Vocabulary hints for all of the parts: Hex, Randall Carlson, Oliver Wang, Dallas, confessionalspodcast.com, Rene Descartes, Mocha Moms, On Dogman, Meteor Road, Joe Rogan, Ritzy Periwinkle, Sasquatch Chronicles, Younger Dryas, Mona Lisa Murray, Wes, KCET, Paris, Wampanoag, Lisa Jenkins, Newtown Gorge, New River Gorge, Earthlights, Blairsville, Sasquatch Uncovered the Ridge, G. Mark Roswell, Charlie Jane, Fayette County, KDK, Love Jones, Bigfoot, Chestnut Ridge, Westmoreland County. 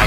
I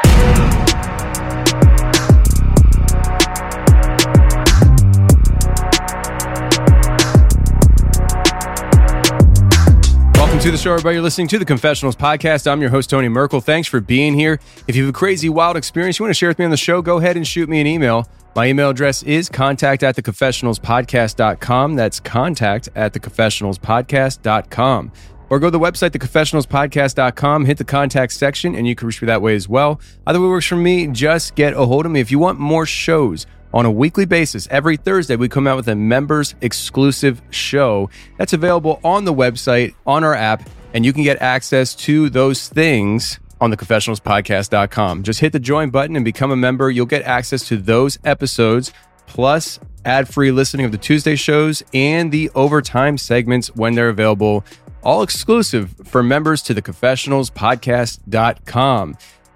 Welcome to the show, everybody. You're listening to The Confessionals Podcast. I'm your host, Tony Merkel. Thanks for being here. If you have a crazy, wild experience you want to share with me on the show, go ahead and shoot me an email. My email address is contact@theconfessionalspodcast.com. That's contact@theconfessionalspodcast.com. Or go to the website, theconfessionalspodcast.com, hit the contact section, and you can reach me that way as well. Either way works for me, just get a hold of me. If you want more shows on a weekly basis, every Thursday we come out with a members exclusive show that's available on the website, on our app, and you can get access to those things on theconfessionalspodcast.com. Just hit the join button and become a member. You'll get access to those episodes, plus ad-free listening of the Tuesday shows and the overtime segments when they're available, all exclusive for members to the confessionalspodcast.com.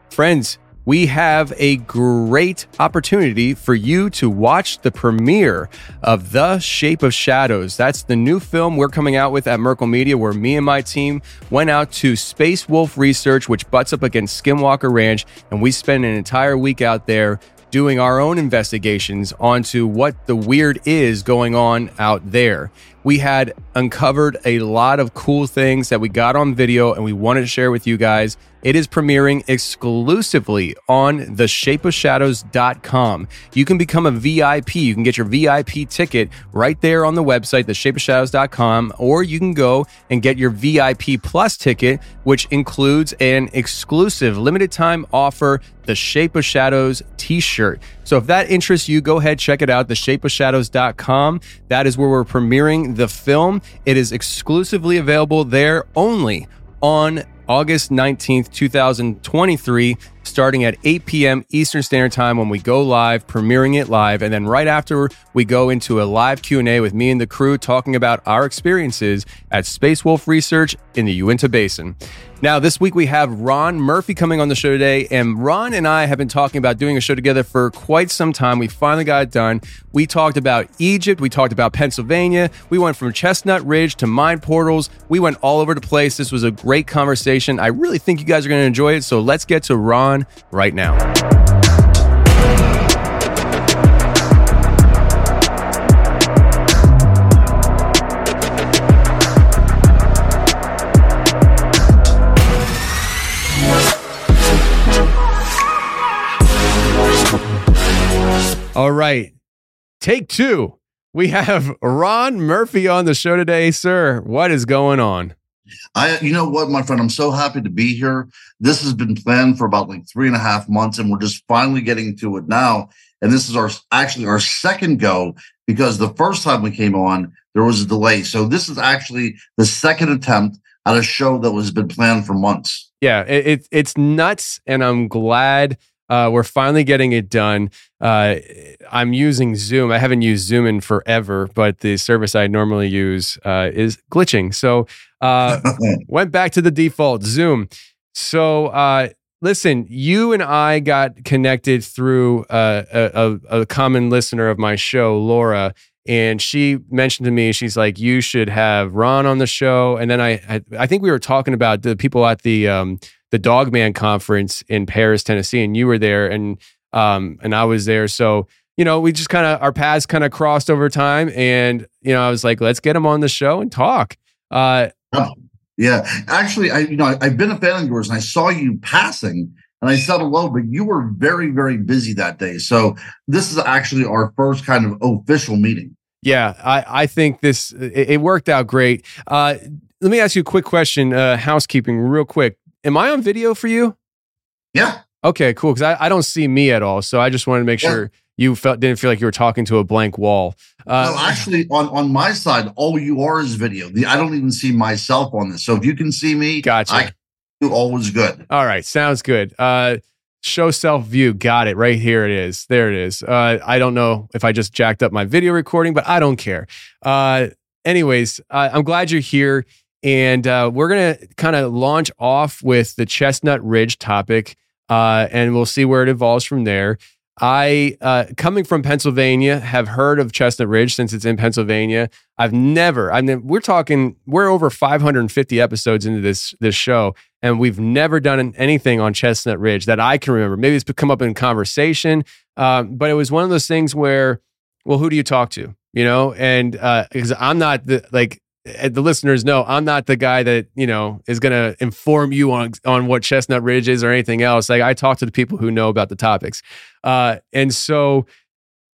Friends, we have a great opportunity for you to watch the premiere of The Shape of Shadows. That's the new film we're coming out with at Merkel Media, where me and my team went out to Space Wolf Research, which butts up against Skinwalker Ranch, and we spent an entire week out there doing our own investigations onto what the weird is going on out there. We had uncovered a lot of cool things that we got on video and we wanted to share with you guys. It is premiering exclusively on shapeofshadows.com. You can become a VIP. You can get your VIP ticket right there on the website, shapeofshadows.com, or you can go and get your VIP Plus ticket, which includes an exclusive limited time offer, the Shape of Shadows t-shirt. So if that interests you, go ahead, check it out, shapeofshadows.com. That is where we're premiering the film. It is exclusively available there only on August 19th, 2023, starting at 8 p.m. Eastern Standard Time when we go live, premiering it live. And then right after, we go into a live Q&A with me and the crew talking about our experiences at Space Wolf Research in the Uinta Basin. Now, this week we have Ron Murphy coming on the show today, and Ron and I have been talking about doing a show together for quite some time. We finally got it done. We talked about Egypt. We talked about Pennsylvania. We went from Chestnut Ridge to mine portals. We went all over the place. This was a great conversation. I really think you guys are going to enjoy it, so let's get to Ron right now. All right. Take 2. We have Ron Murphy on the show today, sir. What is going on? You know what, my friend, I'm so happy to be here. This has been planned for about 3.5 months, and we're just finally getting to it now. And this is our second go, because the first time we came on, there was a delay. So this is actually the second attempt at a show that has been planned for months. Yeah, it's nuts, and I'm glad We're finally getting it done. I'm using Zoom. I haven't used Zoom in forever, but the service I normally use is glitching. So went back to the default Zoom. So listen, you and I got connected through a common listener of my show, Laura, and she mentioned to me, she's like, you should have Ron on the show. And then I think we were talking about the people at the Dogman conference in Paris, Tennessee, and you were there, and I was there. So, you know, we just kind of, our paths kind of crossed over time, and, you know, I was like, let's get him on the show and talk. Yeah. Actually, I've been a fan of yours, and I saw you passing and I said hello, but you were very, very busy that day. So this is actually our first kind of official meeting. Yeah. I think this, it worked out great. Let me ask you a quick question, housekeeping real quick. Am I on video for you? Yeah. Okay, cool. Because I don't see me at all. So I just wanted to make sure you didn't feel like you were talking to a blank wall. No, actually, on my side, all you are is video. I don't even see myself on this. So if you can see me, gotcha. All is good. All right. Sounds good. Show self view. Got it. Right here it is. There it is. I don't know if I just jacked up my video recording, but I don't care. Anyways, I'm glad you're here. And we're going to kind of launch off with the Chestnut Ridge topic, and we'll see where it evolves from there. I, coming from Pennsylvania, have heard of Chestnut Ridge since it's in Pennsylvania. We're over 550 episodes into this show, and we've never done anything on Chestnut Ridge that I can remember. Maybe it's come up in conversation, but it was one of those things where, well, who do you talk to? You know, and because I'm not the listeners know I'm not the guy that, you know, is going to inform you on what Chestnut Ridge is or anything else. Like, I talk to the people who know about the topics. And so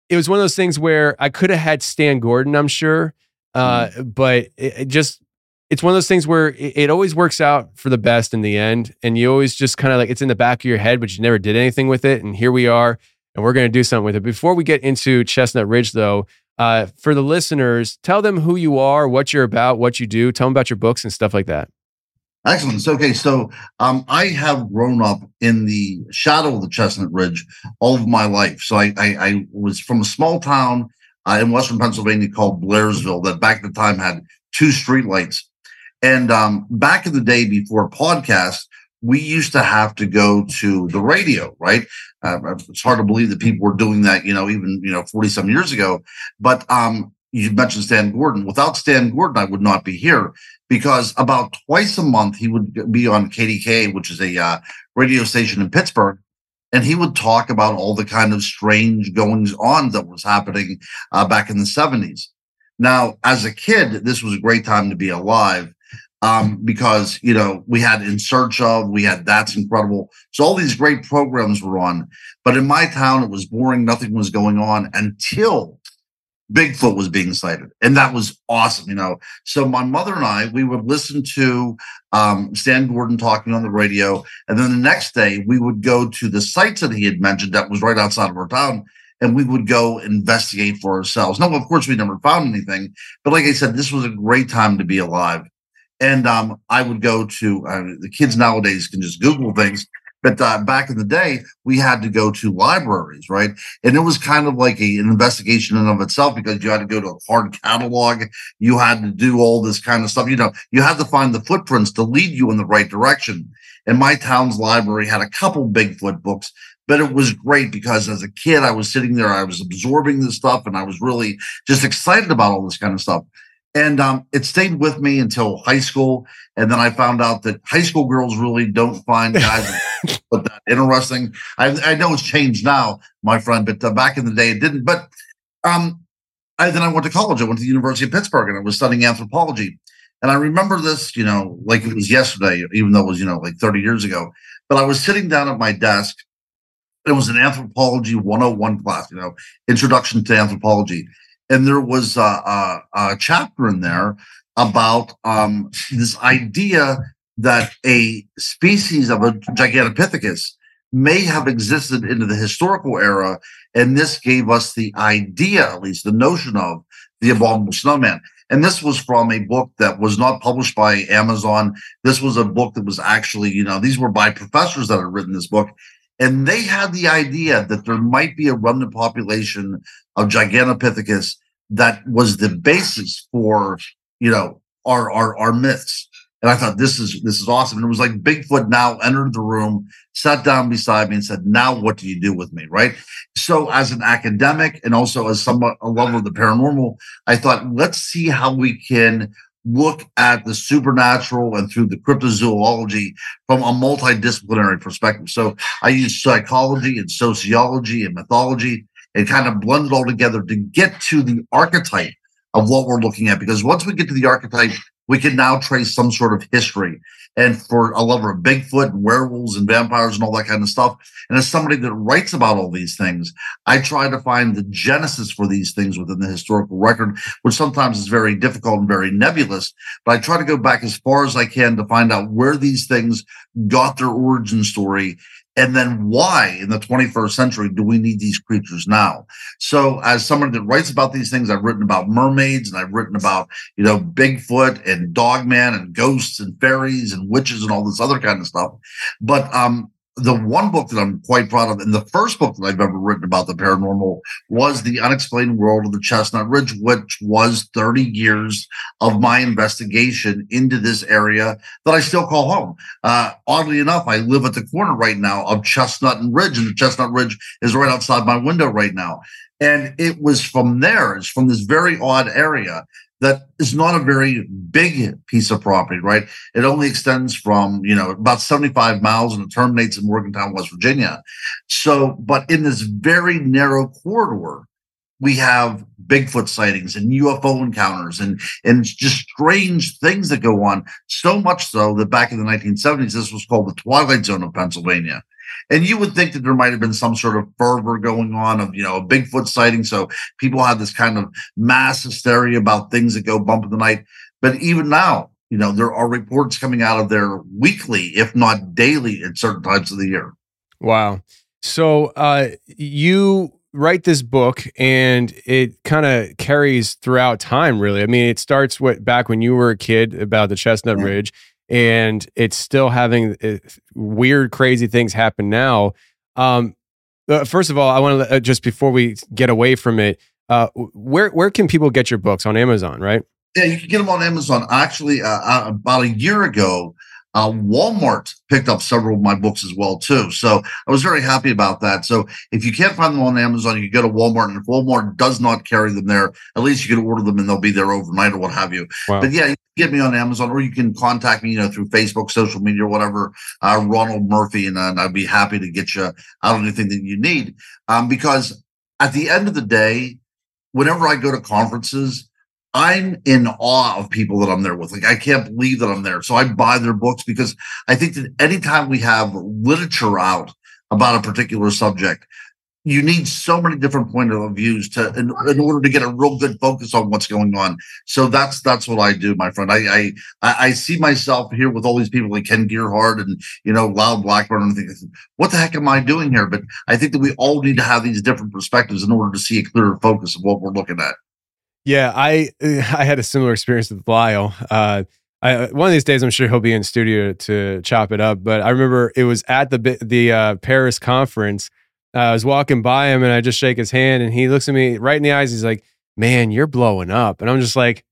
it was one of those things where I could have had Stan Gordon, I'm sure. But it's one of those things where it always works out for the best in the end. And you always just kind of like, it's in the back of your head, but you never did anything with it. And here we are, and we're going to do something with it. Before we get into Chestnut Ridge though, for the listeners, tell them who you are, what you're about, what you do. Tell them about your books and stuff like that. Excellent. So, okay. So I have grown up in the shadow of the Chestnut Ridge all of my life. So I was from a small town in Western Pennsylvania called Blairsville that back at the time had 2 streetlights. And back in the day before podcasts, we used to have to go to the radio, right? It's hard to believe that people were doing that, even, 40 some years ago. But you mentioned Stan Gordon. Without Stan Gordon, I would not be here, because about twice a month, he would be on KDK, which is a radio station in Pittsburgh. And he would talk about all the kind of strange goings on that was happening back in the 70s. Now, as a kid, this was a great time to be alive. Because, we had In Search Of, we had That's Incredible. So all these great programs were on. But in my town, it was boring. Nothing was going on until Bigfoot was being sighted. And that was awesome, So my mother and I, we would listen to Stan Gordon talking on the radio. And then the next day, we would go to the sites that he had mentioned that was right outside of our town. And we would go investigate for ourselves. Now, of course, we never found anything. But like I said, this was a great time to be alive. And I would go to the kids nowadays can just Google things, but back in the day we had to go to libraries, right? And it was kind of like an investigation in and of itself, because you had to go to a hard catalog, you had to do all this kind of stuff, you had to find the footprints to lead you in the right direction. And my town's library had a couple Bigfoot books, but it was great because as a kid I was sitting there, I was absorbing this stuff, and I was really just excited about all this kind of stuff. And it stayed with me until high school. And then I found out that high school girls really don't find guys but that interesting. I know it's changed now, my friend, but back in the day it didn't. But then I went to college. I went to the University of Pittsburgh, and I was studying anthropology. And I remember this, like it was yesterday, even though it was, 30 years ago. But I was sitting down at my desk. It was an anthropology 101 class, introduction to anthropology. And there was a chapter in there about this idea that a species of a Gigantopithecus may have existed into the historical era. And this gave us the idea, at least the notion of the abominable snowman. And this was from a book that was not published by Amazon. This was a book that was actually, these were by professors that had written this book. And they had the idea that there might be a remnant population of Gigantopithecus that was the basis for, you know, our myths. And I thought, this is awesome. And it was like Bigfoot now entered the room, sat down beside me and said, now what do you do with me, right? So as an academic and also as somewhat a lover of the paranormal, I thought, let's see how we can look at the supernatural and through the cryptozoology from a multidisciplinary perspective. So I used psychology and sociology and mythology and kind of blended all together to get to the archetype of what we're looking at. Because once we get to the archetype, we can now trace some sort of history. And for a lover of Bigfoot and werewolves and vampires and all that kind of stuff, and as somebody that writes about all these things, I try to find the genesis for these things within the historical record, which sometimes is very difficult and very nebulous, but I try to go back as far as I can to find out where these things got their origin story. And then why in the 21st century do we need these creatures now? So as someone that writes about these things, I've written about mermaids and I've written about, you know, Bigfoot and Dogman and ghosts and fairies and witches and all this other kind of stuff. But the one book that I'm quite proud of and the first book that I've ever written about the paranormal was The Unexplained World of the Chestnut Ridge, which was 30 years of my investigation into this area that I still call home. Oddly enough, I live at the corner right now of Chestnut and Ridge, and the Chestnut Ridge is right outside my window right now. And it was from there, it's from this very odd area that is not a very big piece of property, right? It only extends from, you know, about 75 miles and it terminates in Morgantown, West Virginia. So, but in this very narrow corridor, we have Bigfoot sightings and UFO encounters and just strange things that go on. So much so that back in the 1970s, this was called the Twilight Zone of Pennsylvania. And you would think that there might have been some sort of fervor going on of, you know, a Bigfoot sighting. So people had this kind of mass hysteria about things that go bump in the night. But even now, you know, there are reports coming out of there weekly, if not daily, at certain times of the year. Wow. So you write this book and it kind of carries throughout time, really. I mean, it starts back when you were a kid about the Chestnut Ridge. And it's still having weird, crazy things happen now. First of all, I want to just before we get away from it, where can people get your books? On Amazon, right? Yeah, you can get them on Amazon. Actually, about a year ago, Walmart picked up several of my books as well, too. So I was very happy about that. So if you can't find them on Amazon, you can go to Walmart. And if Walmart does not carry them there, at least you can order them and they'll be there overnight or what have you. Wow. But yeah, you can get me on Amazon or you can contact me, you know, through Facebook, social media or whatever, Ronald Murphy, and I'd be happy to get you out anything that you need. Because at the end of the day, whenever I go to conferences, I'm in awe of people that I'm there with. Like, I can't believe that I'm there. So I buy their books because I think that anytime we have literature out about a particular subject, you need so many different point of views in order to get a real good focus on what's going on. So that's what I do, my friend. I see myself here with all these people like Ken Gearhart and, you know, Lyle Blackburn and things. What the heck am I doing here? But I think that we all need to have these different perspectives in order to see a clearer focus of what we're looking at. Yeah, I had a similar experience with Lyle. One of these days, I'm sure he'll be in studio to chop it up. But I remember it was at the Paris conference. I was walking by him and I just shake his hand and he looks at me right in the eyes. He's like, "Man, you're blowing up." And I'm just like,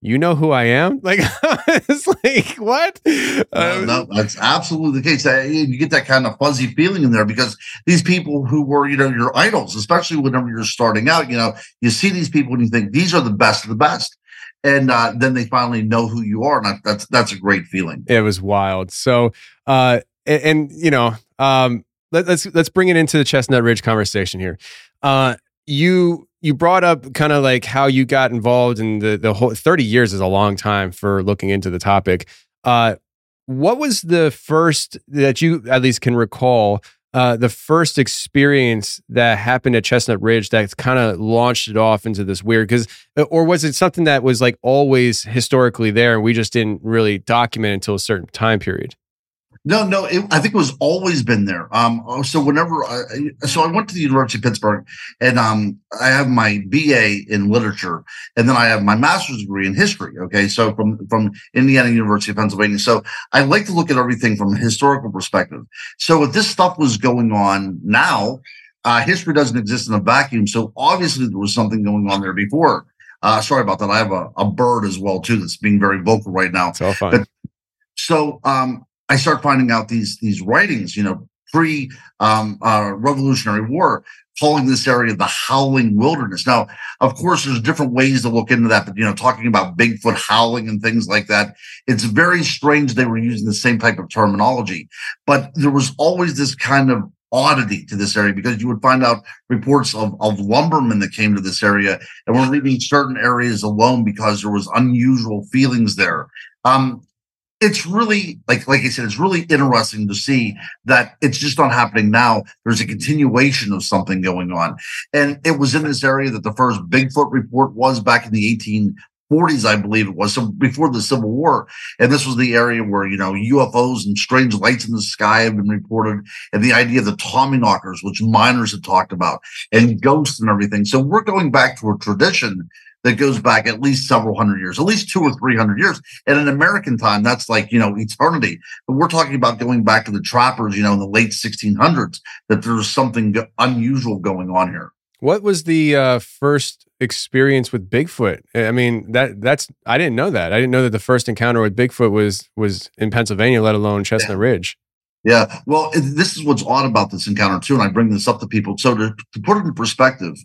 "You know who I am?" Like, it's like, what? No, that's absolutely the case. You get that kind of fuzzy feeling in there because these people who were, you know, your idols, especially whenever you're starting out, you know, you see these people and you think these are the best of the best. And then they finally know who you are. And that's a great feeling. It was wild. So, you know, let's bring it into the Chestnut Ridge conversation here. You brought up kind of like how you got involved in the whole 30 years is a long time for looking into the topic. What was the first that you at least can recall, the first experience that happened at Chestnut Ridge that kind of launched it off into this weird, or was it something that was like always historically there and we just didn't really document until a certain time period? No, I think it was always been there. So I went to the University of Pittsburgh, and I have my BA in literature, and then I have my master's degree in history. Okay, so from Indiana University of Pennsylvania. So I like to look at everything from a historical perspective. So if this stuff was going on now, history doesn't exist in a vacuum. So obviously there was something going on there before. Sorry about that. I have a bird as well too that's being very vocal right now. It's all fine. But, so I start finding out these writings, pre-Revolutionary War, calling this area the howling wilderness. Now, of course, there's different ways to look into that, but, talking about Bigfoot howling and things like that, it's very strange they were using the same type of terminology. But there was always this kind of oddity to this area, because you would find out reports of lumbermen that came to this area and were leaving certain areas alone because there was unusual feelings there. It's really, like I said, it's really interesting to see that it's just not happening now. There's a continuation of something going on. And it was in this area that the first Bigfoot report was back in the 1840s, I believe it was, so before the Civil War. And this was the area where, UFOs and strange lights in the sky have been reported, and the idea of the Tommyknockers, which miners had talked about, and ghosts and everything. So we're going back to a tradition that goes back at least several hundred years, at least 200 or 300 years. And in American time, that's like, eternity. But we're talking about going back to the trappers, in the late 1600s, that there's something unusual going on here. What was the first experience with Bigfoot? I mean, that's I didn't know that. I didn't know that the first encounter with Bigfoot was in Pennsylvania, let alone Chestnut Ridge. Yeah. Well, this is what's odd about this encounter too, and I bring this up to people. So to put it in perspective,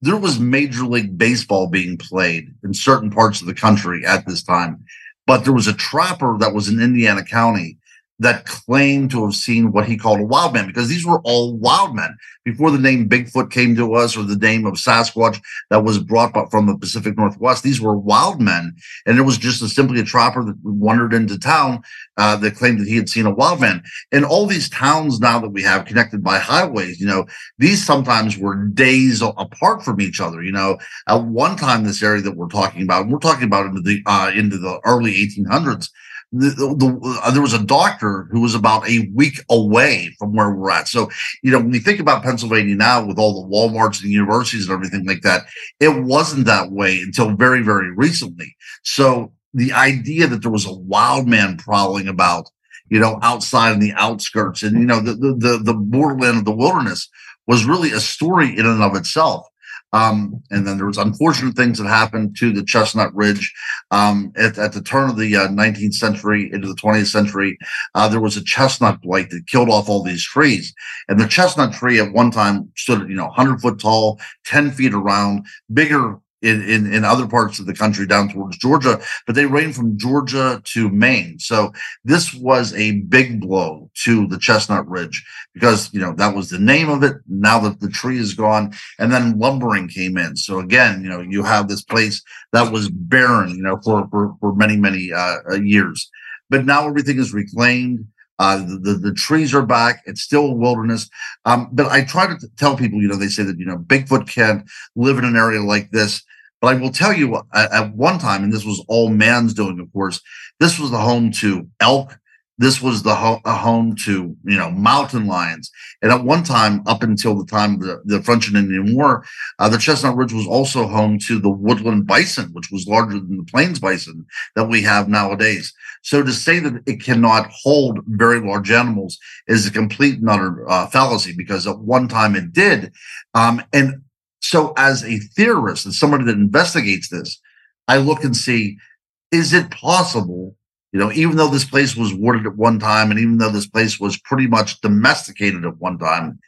there was Major League Baseball being played in certain parts of the country at this time, but there was a trapper that was in Indiana County that claimed to have seen what he called a wild man, because these were all wild men before the name Bigfoot came to us, or the name of Sasquatch that was brought from the Pacific Northwest. These were wild men, and it was just simply a trapper that wandered into town that claimed that he had seen a wild man. And all these towns now that we have connected by highways, these sometimes were days apart from each other. At one time, this area that we're talking about, and we're talking about into the early 1800s. There was a doctor who was about a week away from where we're at. So, when you think about Pennsylvania now with all the Walmarts and universities and everything like that, it wasn't that way until very, very recently. So the idea that there was a wild man prowling about, outside in the outskirts and, the borderland of the wilderness was really a story in and of itself. And then there was unfortunate things that happened to the Chestnut Ridge at the turn of the 19th century into the 20th century. There was a chestnut blight that killed off all these trees. And the chestnut tree at one time stood, 100 foot tall, 10 feet around, bigger in other parts of the country down towards Georgia, but they ran from Georgia to Maine. So this was a big blow to the Chestnut Ridge because, that was the name of it. Now that the tree is gone, and then lumbering came in. So again, you have this place that was barren, for many, many years, but now everything is reclaimed. The trees are back. It's still a wilderness. But I try to tell people, they say that, Bigfoot can't live in an area like this. But I will tell you at one time, and this was all man's doing, of course, this was the home to elk. This was the home to, mountain lions. And at one time, up until the time of the French and Indian War, the Chestnut Ridge was also home to the woodland bison, which was larger than the plains bison that we have nowadays. So to say that it cannot hold very large animals is a complete and utter fallacy, because at one time it did. And so as a theorist and somebody that investigates this, I look and see, is it possible? Even though this place was wooded at one time, and even though this place was pretty much domesticated at one time,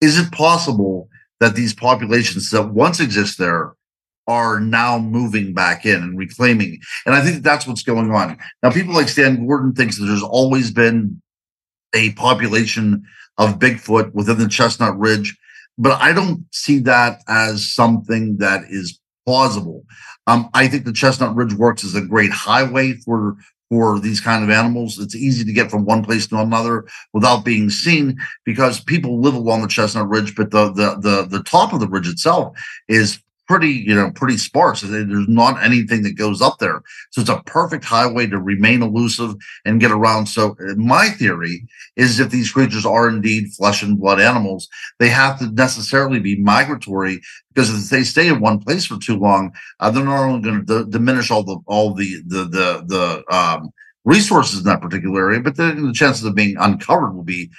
is it possible that these populations that once exist there are now moving back in and reclaiming? And I think that's what's going on. Now, people like Stan Gordon thinks that there's always been a population of Bigfoot within the Chestnut Ridge, but I don't see that as something that is plausible. I think the Chestnut Ridge works as a great highway for these kind of animals. It's easy to get from one place to another without being seen, because people live along the Chestnut Ridge, but the top of the ridge itself is pretty sparse. There's not anything that goes up there. So it's a perfect highway to remain elusive and get around. So my theory is if these creatures are indeed flesh and blood animals, they have to necessarily be migratory, because if they stay in one place for too long, they're not only going to diminish all the resources in that particular area, but the chances of being uncovered will be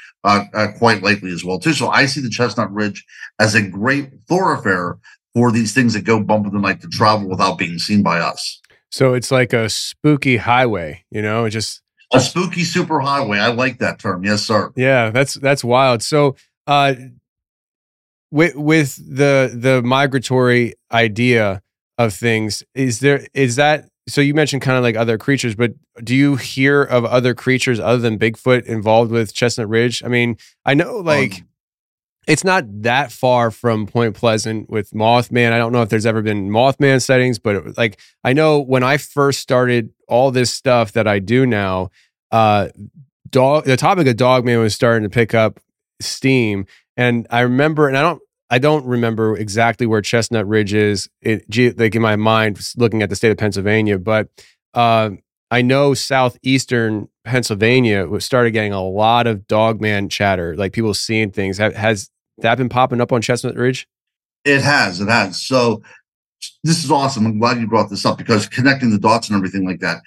quite likely as well too. So I see the Chestnut Ridge as a great thoroughfare for these things that go bump in the night to travel without being seen by us. So it's like a spooky highway, just a spooky super highway. I like that term. Yes, sir. Yeah, that's wild. So with the migratory idea of things, so you mentioned kind of like other creatures, but do you hear of other creatures other than Bigfoot involved with Chestnut Ridge? I mean, I know it's not that far from Point Pleasant with Mothman. I don't know if there's ever been Mothman sightings, but I know when I first started all this stuff that I do now, the topic of Dogman was starting to pick up steam. And I remember, and I don't remember exactly where Chestnut Ridge is, in my mind, looking at the state of Pennsylvania, but I know southeastern Pennsylvania started getting a lot of Dogman chatter, like people seeing things. Has that been popping up on Chestnut Ridge? It has. So this is awesome. I'm glad you brought this up, because connecting the dots and everything like that.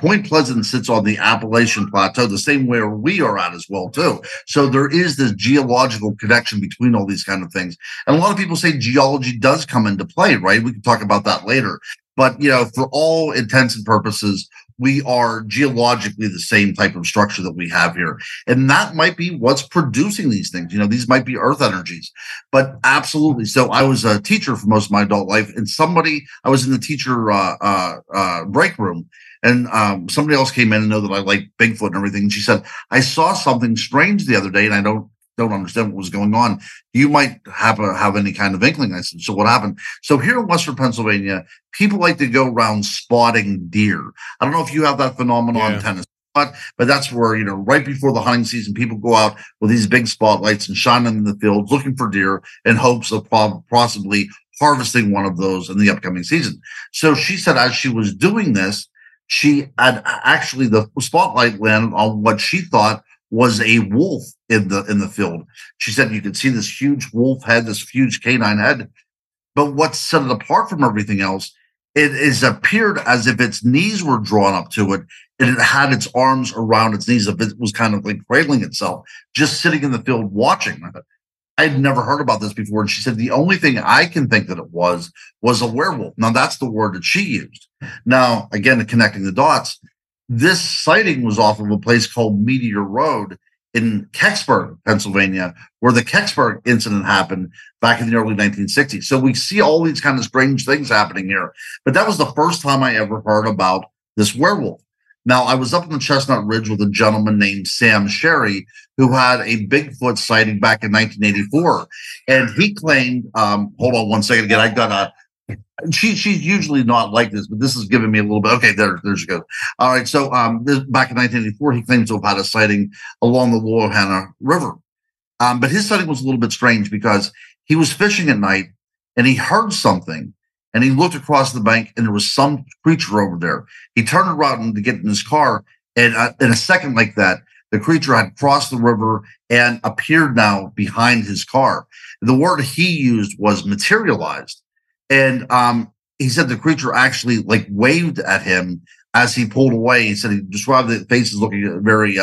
Point Pleasant sits on the Appalachian Plateau, the same way we are at as well too. So there is this geological connection between all these kind of things. And a lot of people say geology does come into play, right? We can talk about that later. But, for all intents and purposes, we are geologically the same type of structure that we have here. And that might be what's producing these things. These might be earth energies, but absolutely. So I was a teacher for most of my adult life, and I was in the teacher break room, and somebody else came in and know that I like Bigfoot and everything. And she said, I saw something strange the other day, and I don't understand what was going on. You might have any kind of inkling. I said, so what happened? So here in Western Pennsylvania, people like to go around spotting deer. I don't know if you have that phenomenon in Tennessee, but that's where, right before the hunting season, people go out with these big spotlights and shine them in the field looking for deer in hopes of possibly harvesting one of those in the upcoming season. So she said, as she was doing this, she had actually the spotlight landed on what she thought was a wolf in the field. She said you could see this huge wolf head, this huge canine head. But what set it apart from everything else, it is appeared as if its knees were drawn up to it, and it had its arms around its knees, if it was kind of like cradling itself, just sitting in the field watching. I'd never heard about this before. And she said, the only thing I can think that it was a werewolf. Now, that's the word that she used. Now, again, connecting the dots, this sighting was off of a place called Meteor Road in Kecksburg, Pennsylvania, where the Kecksburg incident happened back in the early 1960s. So we see all these kind of strange things happening here. But that was the first time I ever heard about this werewolf. Now, I was up in the Chestnut Ridge with a gentleman named Sam Sherry, who had a Bigfoot sighting back in 1984. And he claimed, hold on one second again, I got a she's usually not like this, but this is giving me a little bit. Okay, there's a go. All right, so back in 1984, he claims to have had a sighting along the Loyola River. But his sighting was a little bit strange because he was fishing at night and he heard something, and he looked across the bank and there was some creature over there. He turned around to get in his car, and in a second like that, the creature had crossed the river and appeared now behind his car. The word he used was materialized. And he said the creature actually like waved at him as he pulled away. He said he described the face as looking very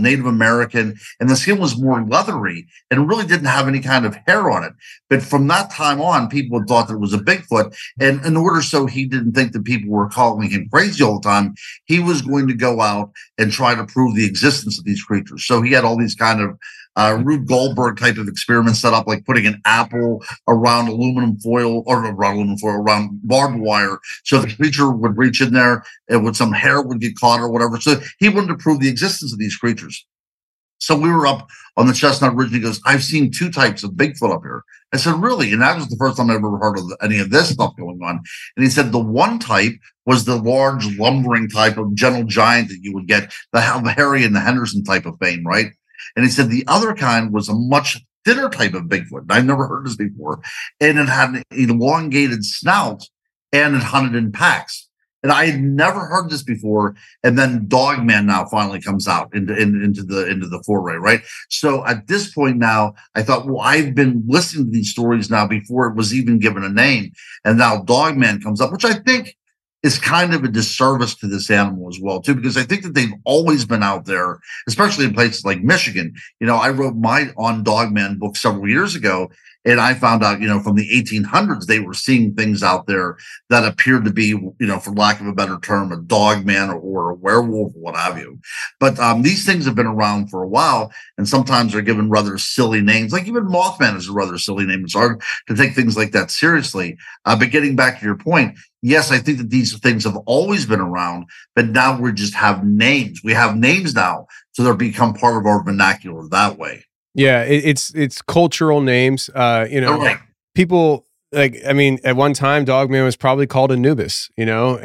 Native American, and the skin was more leathery and really didn't have any kind of hair on it. But from that time on, people thought that it was a Bigfoot. And in order so he didn't think that people were calling him crazy all the time, he was going to go out and try to prove the existence of these creatures. So he had all these kind of Rube Goldberg type of experiment set up, like putting an apple around around barbed wire, so the creature would reach in there and with some hair would get caught or whatever. So he wanted to prove the existence of these creatures. So we were up on the Chestnut Ridge, and he goes, I've seen two types of Bigfoot up here. I said, really? And that was the first time I ever heard of any of this stuff going on. And he said, the one type was the large lumbering type of gentle giant that you would get, the Harry and the Henderson type of fame, right? And he said the other kind was a much thinner type of Bigfoot. I've never heard this before. And it had an elongated snout and it hunted in packs. And I had never heard this before. And then Dogman now finally comes out into the foray, right? So at this point now, I thought, well, I've been listening to these stories now before it was even given a name. And now Dogman comes up, which I think is kind of a disservice to this animal as well, too, because I think that they've always been out there, especially in places like Michigan. You know, I wrote my On Dogman book several years ago. And I found out, you know, from the 1800s, they were seeing things out there that appeared to be, you know, for lack of a better term, a dog man or a werewolf or what have you. But these things have been around for a while, and sometimes they're given rather silly names. Like even Mothman is a rather silly name. It's hard to take things like that seriously. But getting back to your point, yes, I think that these things have always been around, but now we just have names. We have names now, so they've become part of our vernacular that way. Yeah, it's cultural names. You know, okay. People like, I mean, at one time, Dogman was probably called Anubis. You know,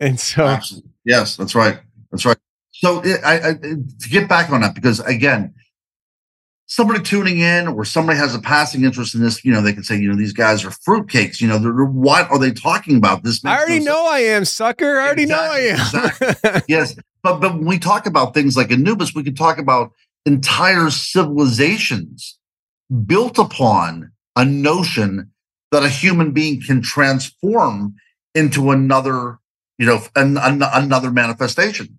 and so absolutely. Yes, that's right, that's right. So to get back on that, because again, somebody tuning in or somebody has a passing interest in this, you know, they can say, you know, these guys are fruitcakes. You know, what are they talking about? This makes I already know I am, sucker. Yes, but when we talk about things like Anubis, we can talk about entire civilizations built upon a notion that a human being can transform into another, you know, another manifestation.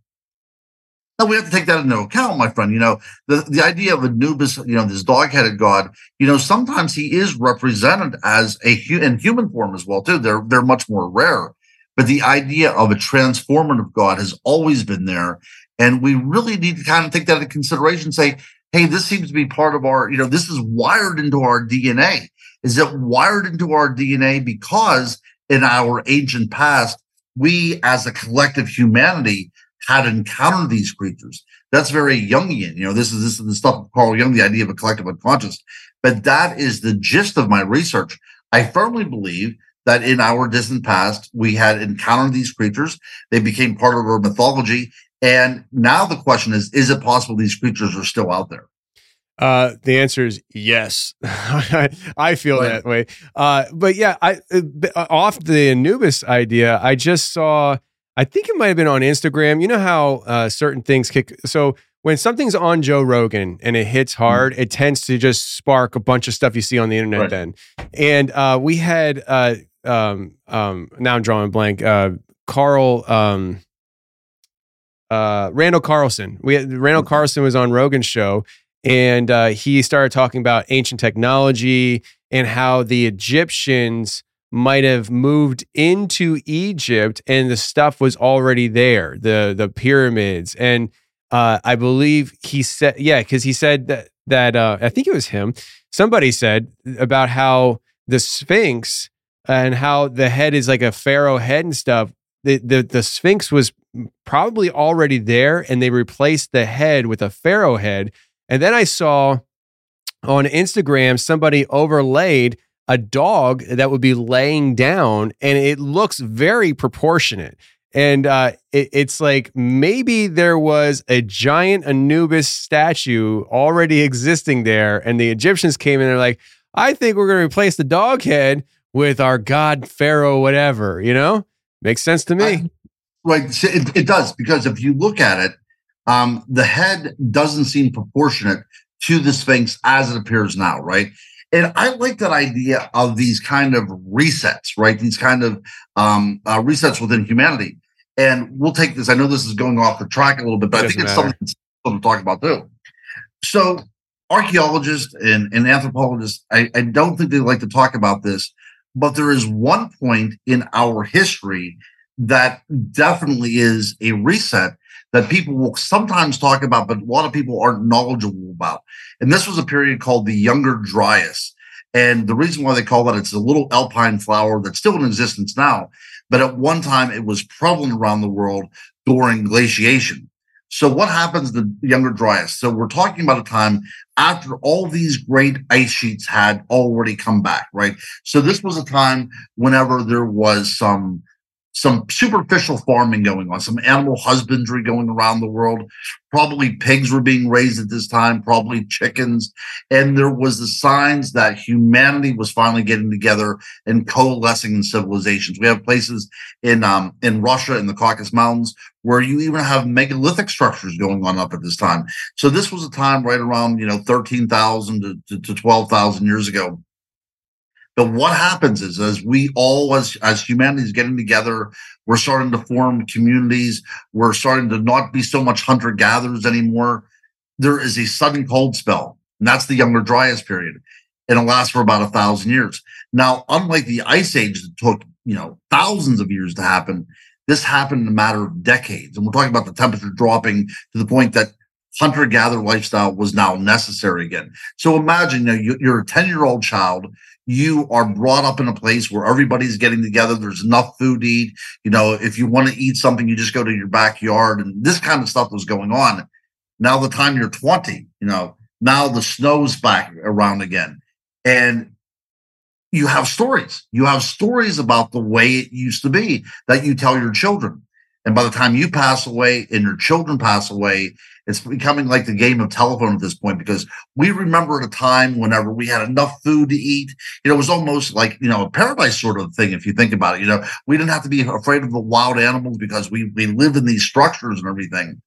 Now we have to take that into account, my friend. You know, the idea of Anubis, you know, this dog-headed god, you know, sometimes he is represented as in human form as well, too. They're much more rare. But the idea of a transformative god has always been there. And we really need to kind of take that into consideration, say, hey, this seems to be part of our, you know, this is wired into our DNA. Is it wired into our DNA because in our ancient past, we as a collective humanity had encountered these creatures? That's very Jungian. You know, this is the stuff of Carl Jung, the idea of a collective unconscious. But that is the gist of my research. I firmly believe that in our distant past, we had encountered these creatures. They became part of our mythology. And now the question is it possible these creatures are still out there? The answer is yes. I feel that way. But yeah, off the Anubis idea, I just saw, I think it might have been on Instagram. You know how certain things kick. So when something's on Joe Rogan and it hits hard, it tends to just spark a bunch of stuff you see on the internet then. And we had, now I'm drawing a blank, Randall Carlson. Randall Carlson was on Rogan's show, and he started talking about ancient technology and how the Egyptians might have moved into Egypt, and the stuff was already there, the pyramids. And I believe he said, yeah, because he said that I think it was him. Somebody said about how the Sphinx and how the head is like a pharaoh head and stuff. The Sphinx was probably already there, and they replaced the head with a pharaoh head. And then I saw on Instagram somebody overlaid a dog that would be laying down, and it looks very proportionate. And it's like maybe there was a giant Anubis statue already existing there, and the Egyptians came in and they're like, I think we're going to replace the dog head with our god pharaoh whatever, you know? Makes sense to me. Right. It does, because if you look at it, the head doesn't seem proportionate to the Sphinx as it appears now, right? And I like that idea of these kind of resets, right? These kind of resets within humanity. And we'll take this. I know this is going off the track a little bit, but I think it's something to talk about too. So archaeologists and anthropologists, I don't think they like to talk about this, but there is one point in our history that definitely is a reset that people will sometimes talk about, but a lot of people aren't knowledgeable about. And this was a period called the Younger Dryas. And the reason why they call that, it's a little alpine flower that's still in existence now, but at one time it was prevalent around the world during glaciation. So what happens to the Younger Dryas? So we're talking about a time after all these great ice sheets had already come back, right? So this was a time whenever there was some some superficial farming going on, some animal husbandry going around the world. Probably pigs were being raised at this time, probably chickens. And there was the signs that humanity was finally getting together and coalescing in civilizations. We have places in Russia, in the Caucasus Mountains, where you even have megalithic structures going on up at this time. So this was a time right around, 13,000 to 12,000 years ago. But what happens is, as we all, as humanity is getting together, we're starting to form communities. We're starting to not be so much hunter-gatherers anymore. There is a sudden cold spell, and that's the Younger Dryas period, and it lasts for about 1,000 years. Now, unlike the Ice Age that took, thousands of years to happen, this happened in a matter of decades. And we're talking about the temperature dropping to the point that hunter-gatherer lifestyle was now necessary again. So imagine you're a 10-year-old child. You are brought up in a place where everybody's getting together. There's enough food to eat. If you want to eat something, you just go to your backyard, and this kind of stuff was going on. Now the time you're 20, now the snow's back around again. And you have stories. You have stories about the way it used to be that you tell your children. And by the time you pass away and your children pass away, it's becoming like the game of telephone at this point, because we remember at a time whenever we had enough food to eat. It was almost like, a paradise sort of thing, if you think about it. We didn't have to be afraid of the wild animals because we lived in these structures and everything.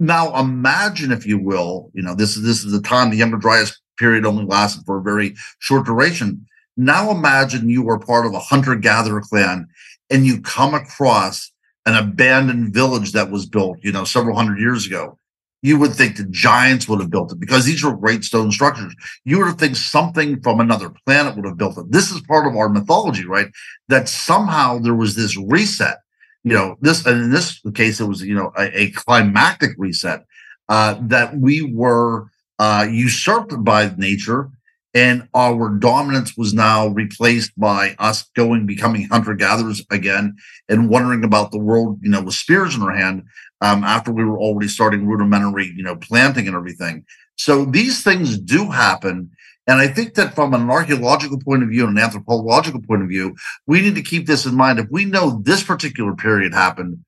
Now, imagine, if you will, this is the time the Younger Dryas period only lasted for a very short duration. Now imagine you are part of a hunter-gatherer clan and you come across an abandoned village that was built, several hundred years ago. You would think the giants would have built it because these were great stone structures. You would think something from another planet would have built it. This is part of our mythology, right? That somehow there was this reset, and in this case, it was, a climactic reset, that we were usurped by nature, and our dominance was now replaced by us becoming hunter-gatherers again and wondering about the world, with spears in our hand, after we were already starting rudimentary, planting and everything. So these things do happen. And I think that from an archaeological point of view and an anthropological point of view, we need to keep this in mind. If we know this particular period happened,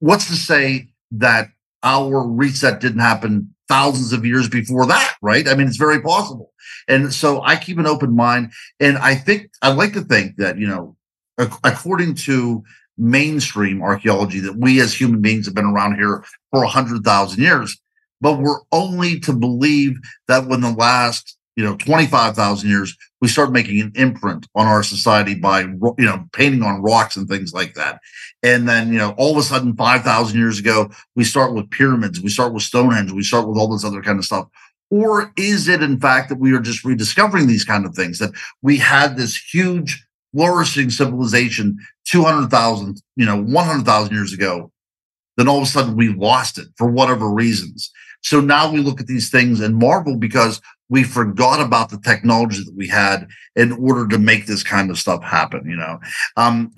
what's to say that our reset didn't happen thousands of years before that, right? I mean, it's very possible. And so I keep an open mind. And I'd like to think that, according to mainstream archaeology, that we as human beings have been around here for 100,000 years, but we're only to believe that when the last, 25,000 years, we start making an imprint on our society by, painting on rocks and things like that. And then, all of a sudden, 5,000 years ago, we start with pyramids, we start with Stonehenge, we start with all this other kind of stuff. Or is it, in fact, that we are just rediscovering these kind of things, that we had this huge flourishing civilization 200,000, 100,000 years ago, then all of a sudden we lost it for whatever reasons. So now we look at these things and marvel because we forgot about the technology that we had in order to make this kind of stuff happen,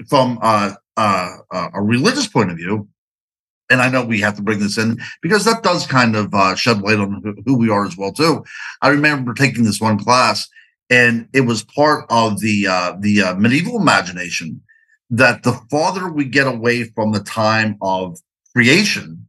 From a religious point of view, and I know we have to bring this in because that does kind of shed light on who we are as well, too. I remember taking this one class, and it was part of the medieval imagination that the farther we get away from the time of creation,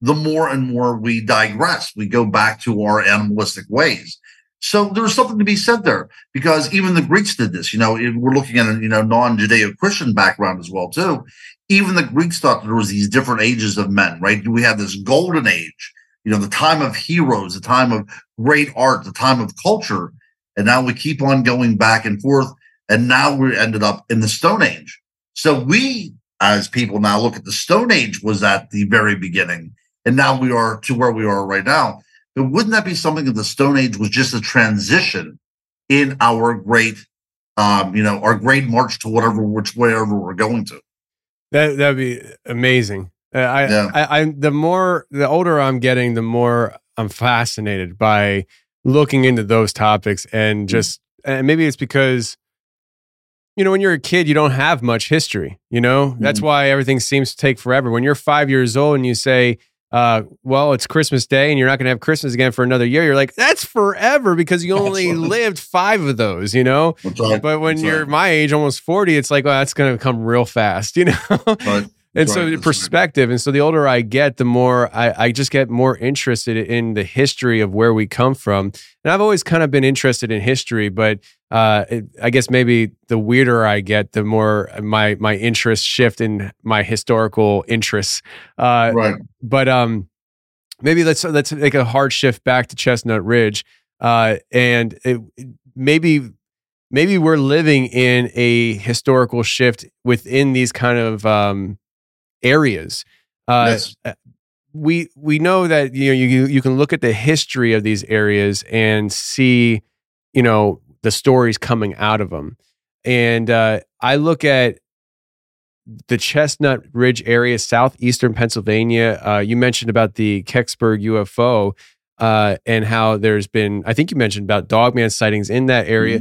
the more and more we digress. We go back to our animalistic ways. So there's something to be said there, because even the Greeks did this. We're looking at a non-Judeo-Christian background as well, too. Even the Greeks thought there was these different ages of men, right? We have this golden age, the time of heroes, the time of great art, the time of culture. And now we keep on going back and forth. And now we ended up in the Stone Age. So we, as people, now look at the Stone Age was at the very beginning. And now we are to where we are right now. But wouldn't that be something that the Stone Age was just a transition in our great, our great march to wherever we're going to? That'd be amazing. The older I'm getting, the more I'm fascinated by looking into those topics, and and maybe it's because, when you're a kid, you don't have much history. That's why everything seems to take forever. When you're 5 years old and you say, well, it's Christmas Day and you're not going to have Christmas again for another year. You're like, that's forever because you only lived 5 of those, you know? Right. But when you're my age, almost 40, it's like, well, that's going to come real fast, you know? Right. And so the perspective. And so the older I get, the more I just get more interested in the history of where we come from. And I've always kind of been interested in history, but I guess maybe the weirder I get, the more my interests shift in my historical interests. Right. But maybe let's make a hard shift back to Chestnut Ridge. And maybe we're living in a historical shift within these kind of areas. Yes. We know that, you know, you can look at the history of these areas and see, you know, the stories coming out of them. And I look at the Chestnut Ridge area, southeastern Pennsylvania. You mentioned about the Kecksburg UFO and how there's been, I think you mentioned about Dogman sightings in that area.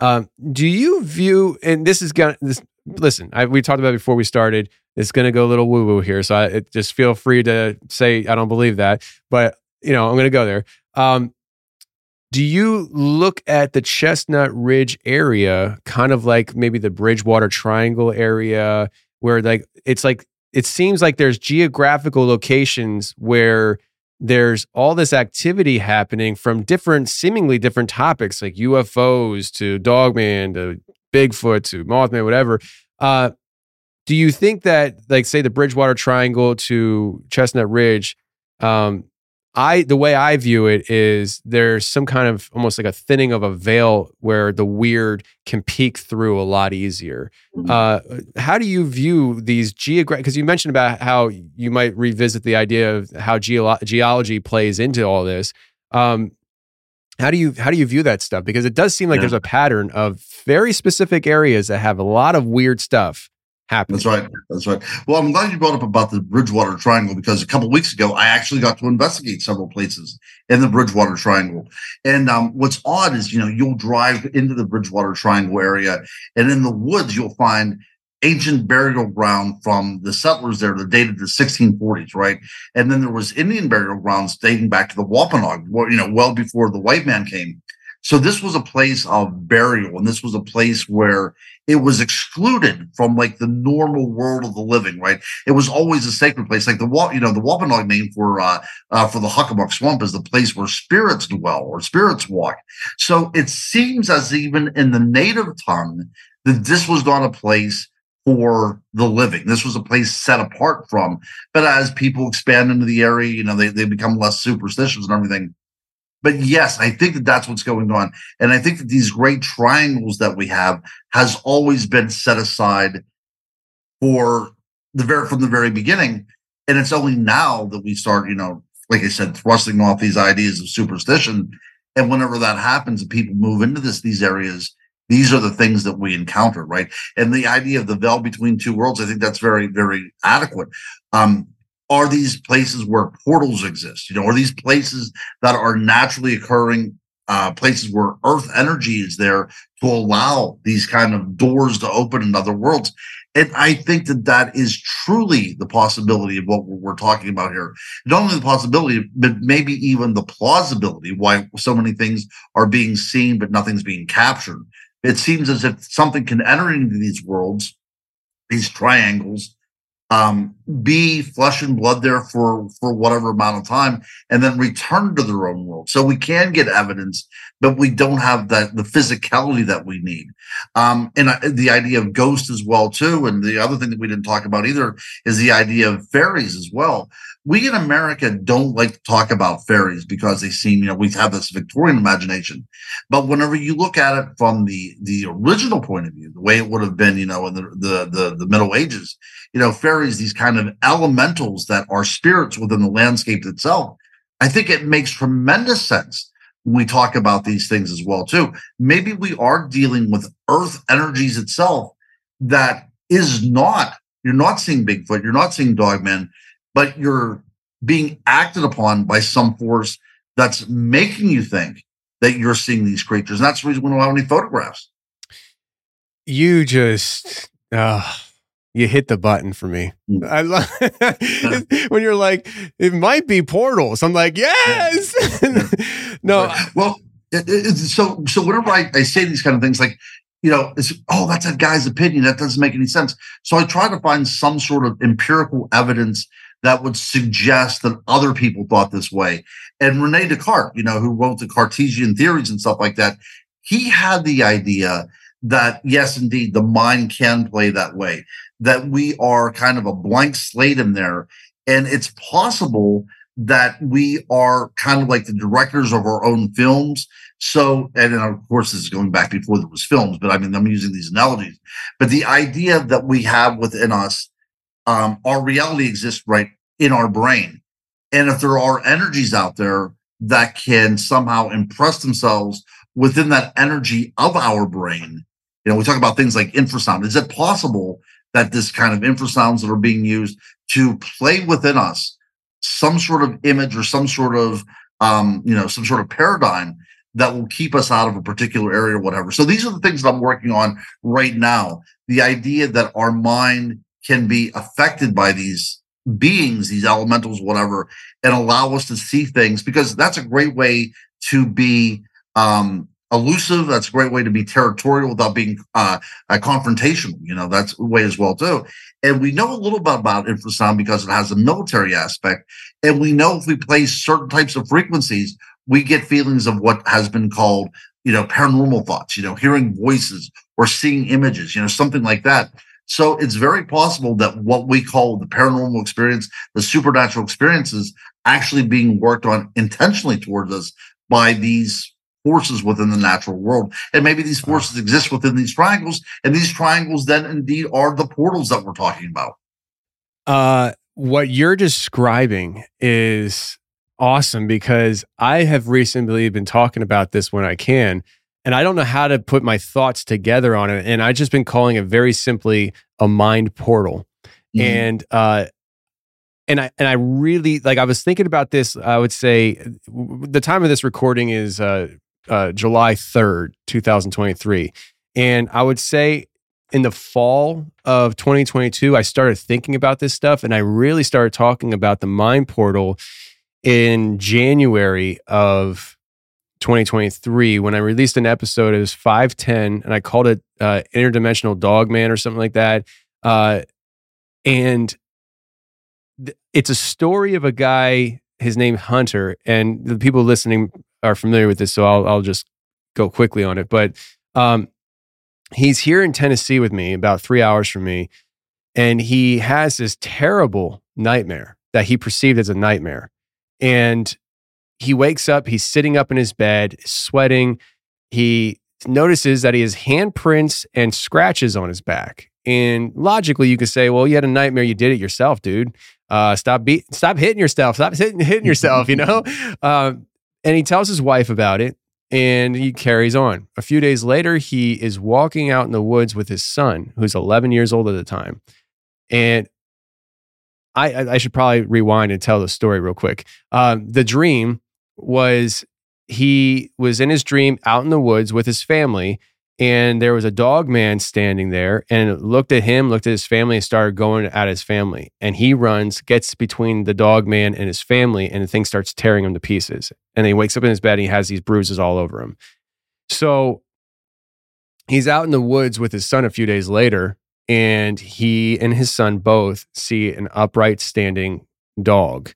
Mm-hmm. Do you view, and this is going to, listen, we talked about it before we started, it's going to go a little woo-woo here, so just feel free to say, I don't believe that, but, you know, I'm going to go there. Do you look at the Chestnut Ridge area kind of like maybe the Bridgewater Triangle area where like, it seems like there's geographical locations where there's all this activity happening from seemingly different topics, like UFOs to Dogman to Bigfoot to Mothman, whatever. Do you think that, like, say the Bridgewater Triangle to Chestnut Ridge, the way I view it is there's some kind of almost like a thinning of a veil where the weird can peek through a lot easier. How do you view these because you mentioned about how you might revisit the idea of how geology plays into all this. How do you view that stuff? Because it does seem like there's a pattern of very specific areas that have a lot of weird stuff happening. That's right. Well, I'm glad you brought up about the Bridgewater Triangle, because a couple of weeks ago, I actually got to investigate several places in the Bridgewater Triangle. And what's odd is, you know, you'll drive into the Bridgewater Triangle area, and in the woods, you'll find ancient burial ground from the settlers there. They're dated to the 1640s, right? And then there was Indian burial grounds dating back to the Wampanoag, you know, well before the white man came. So this was a place of burial, and this was a place where it was excluded from, like, the normal world of the living, right? It was always a sacred place. Like the Wampanoag name for the Huckabuck Swamp is the place where spirits dwell or spirits walk. So it seems as even in the native tongue that this was not a place for the living. This was a place set apart from. But as people expand into the area, you know, they become less superstitious and everything. But yes, I think that that's what's going on. And I think that these great triangles that we have has always been set aside from the very beginning. And it's only now that we start, you know, like I said, thrusting off these ideas of superstition. And whenever that happens and people move into these areas, these are the things that we encounter, right? And the idea of the veil between two worlds, I think that's very, very adequate. Are these places where portals exist? You know, are these places that are naturally occurring, places where earth energy is there to allow these kind of doors to open in other worlds? And I think that that is truly the possibility of what we're talking about here. Not only the possibility, but maybe even the plausibility why so many things are being seen, but nothing's being captured. It seems as if something can enter into these worlds, these triangles, be flesh and blood there for whatever amount of time, and then return to their own world. So we can get evidence, but we don't have the physicality that we need. And the idea of ghosts as well, too. And the other thing that we didn't talk about either is the idea of fairies as well. We in America don't like to talk about fairies because they seem, you know, we have this Victorian imagination. But whenever you look at it from the original point of view, the way it would have been, you know, in the Middle Ages, you know, fairies, these kind of elementals that are spirits within the landscape itself, I think it makes tremendous sense when we talk about these things as well, too. Maybe we are dealing with earth energies itself that is not, you're not seeing Bigfoot, you're not seeing Dogman, but you're being acted upon by some force that's making you think that you're seeing these creatures. And that's the reason we don't have any photographs. You just... You hit the button for me. I love when you're like, it might be portals. I'm like, yes. No. Well, so whenever I say these kind of things, like, you know, it's, oh, that's a guy's opinion. That doesn't make any sense. So I try to find some sort of empirical evidence that would suggest that other people thought this way. And Rene Descartes, you know, who wrote the Cartesian theories and stuff like that, he had the idea that, yes, indeed, the mind can play that way, that we are kind of a blank slate in there. And it's possible that we are kind of like the directors of our own films. So, and of course, this is going back before there was films, but I mean, I'm using these analogies. But the idea that we have within us, our reality exists right in our brain. And if there are energies out there that can somehow impress themselves within that energy of our brain, you know, we talk about things like infrasound. Is it possible that this kind of infrasounds that are being used to play within us some sort of image or some sort of, you know, some sort of paradigm that will keep us out of a particular area or whatever? So these are the things that I'm working on right now. The idea that our mind can be affected by these beings, these elementals, whatever, and allow us to see things, because that's a great way to be elusive. That's a great way to be territorial without being confrontational. You know, that's a way as well too. And we know a little bit about infrasound because it has a military aspect. And we know if we play certain types of frequencies, we get feelings of what has been called, you know, paranormal thoughts, you know, hearing voices or seeing images, you know, something like that. So it's very possible that what we call the paranormal experience, the supernatural experiences, actually being worked on intentionally towards us by these forces within the natural world. And maybe these forces exist within these triangles, and these triangles then indeed are the portals that we're talking about. What you're describing is awesome, because I have recently been talking about this when I can, and I don't know how to put my thoughts together on it. And I've just been calling it very simply a mind portal. Mm-hmm. And I really, like, I was thinking about this. I would say the time of this recording is July 3rd, 2023. And I would say in the fall of 2022, I started thinking about this stuff, and I really started talking about the mind portal in January of 2023, when I released an episode. It was 510, and I called it Interdimensional Dogman or something like that. And it's a story of a guy, his name Hunter, and the people listening are familiar with this, so I'll just go quickly on it. But he's here in Tennessee with me, about 3 hours from me, and he has this terrible nightmare that he perceived as a nightmare. And he wakes up, he's sitting up in his bed, sweating. He notices that he has handprints and scratches on his back. And logically, you could say, well, you had a nightmare, you did it yourself, dude. Stop hitting yourself. Stop hitting yourself, you know? And he tells his wife about it, and he carries on. A few days later, he is walking out in the woods with his son, who's 11 years old at the time. And I should probably rewind and tell the story real quick. The dream was, he was in his dream out in the woods with his family, and there was a dog man standing there, and it looked at him, looked at his family, and started going at his family. And he runs, gets between the dog man and his family, and the thing starts tearing him to pieces. And he wakes up in his bed, and he has these bruises all over him. So he's out in the woods with his son a few days later, and he and his son both see an upright standing dog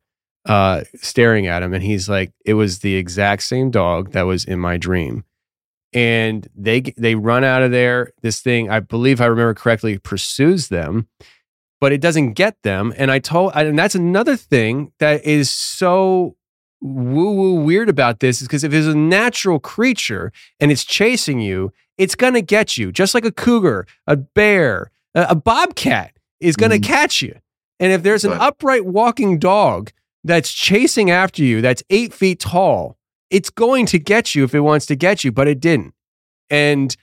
staring at him. And he's like, it was the exact same dog that was in my dream. And they run out of there. This thing, I believe I remember correctly, pursues them, but it doesn't get them. And and that's another thing that is so woo-woo weird about this, is because if it's a natural creature and it's chasing you, it's going to get you, just like a cougar, a bear, a bobcat is going to catch you. And if there's an upright walking dog that's chasing after you, that's 8 feet tall, it's going to get you if it wants to get you, but it didn't. And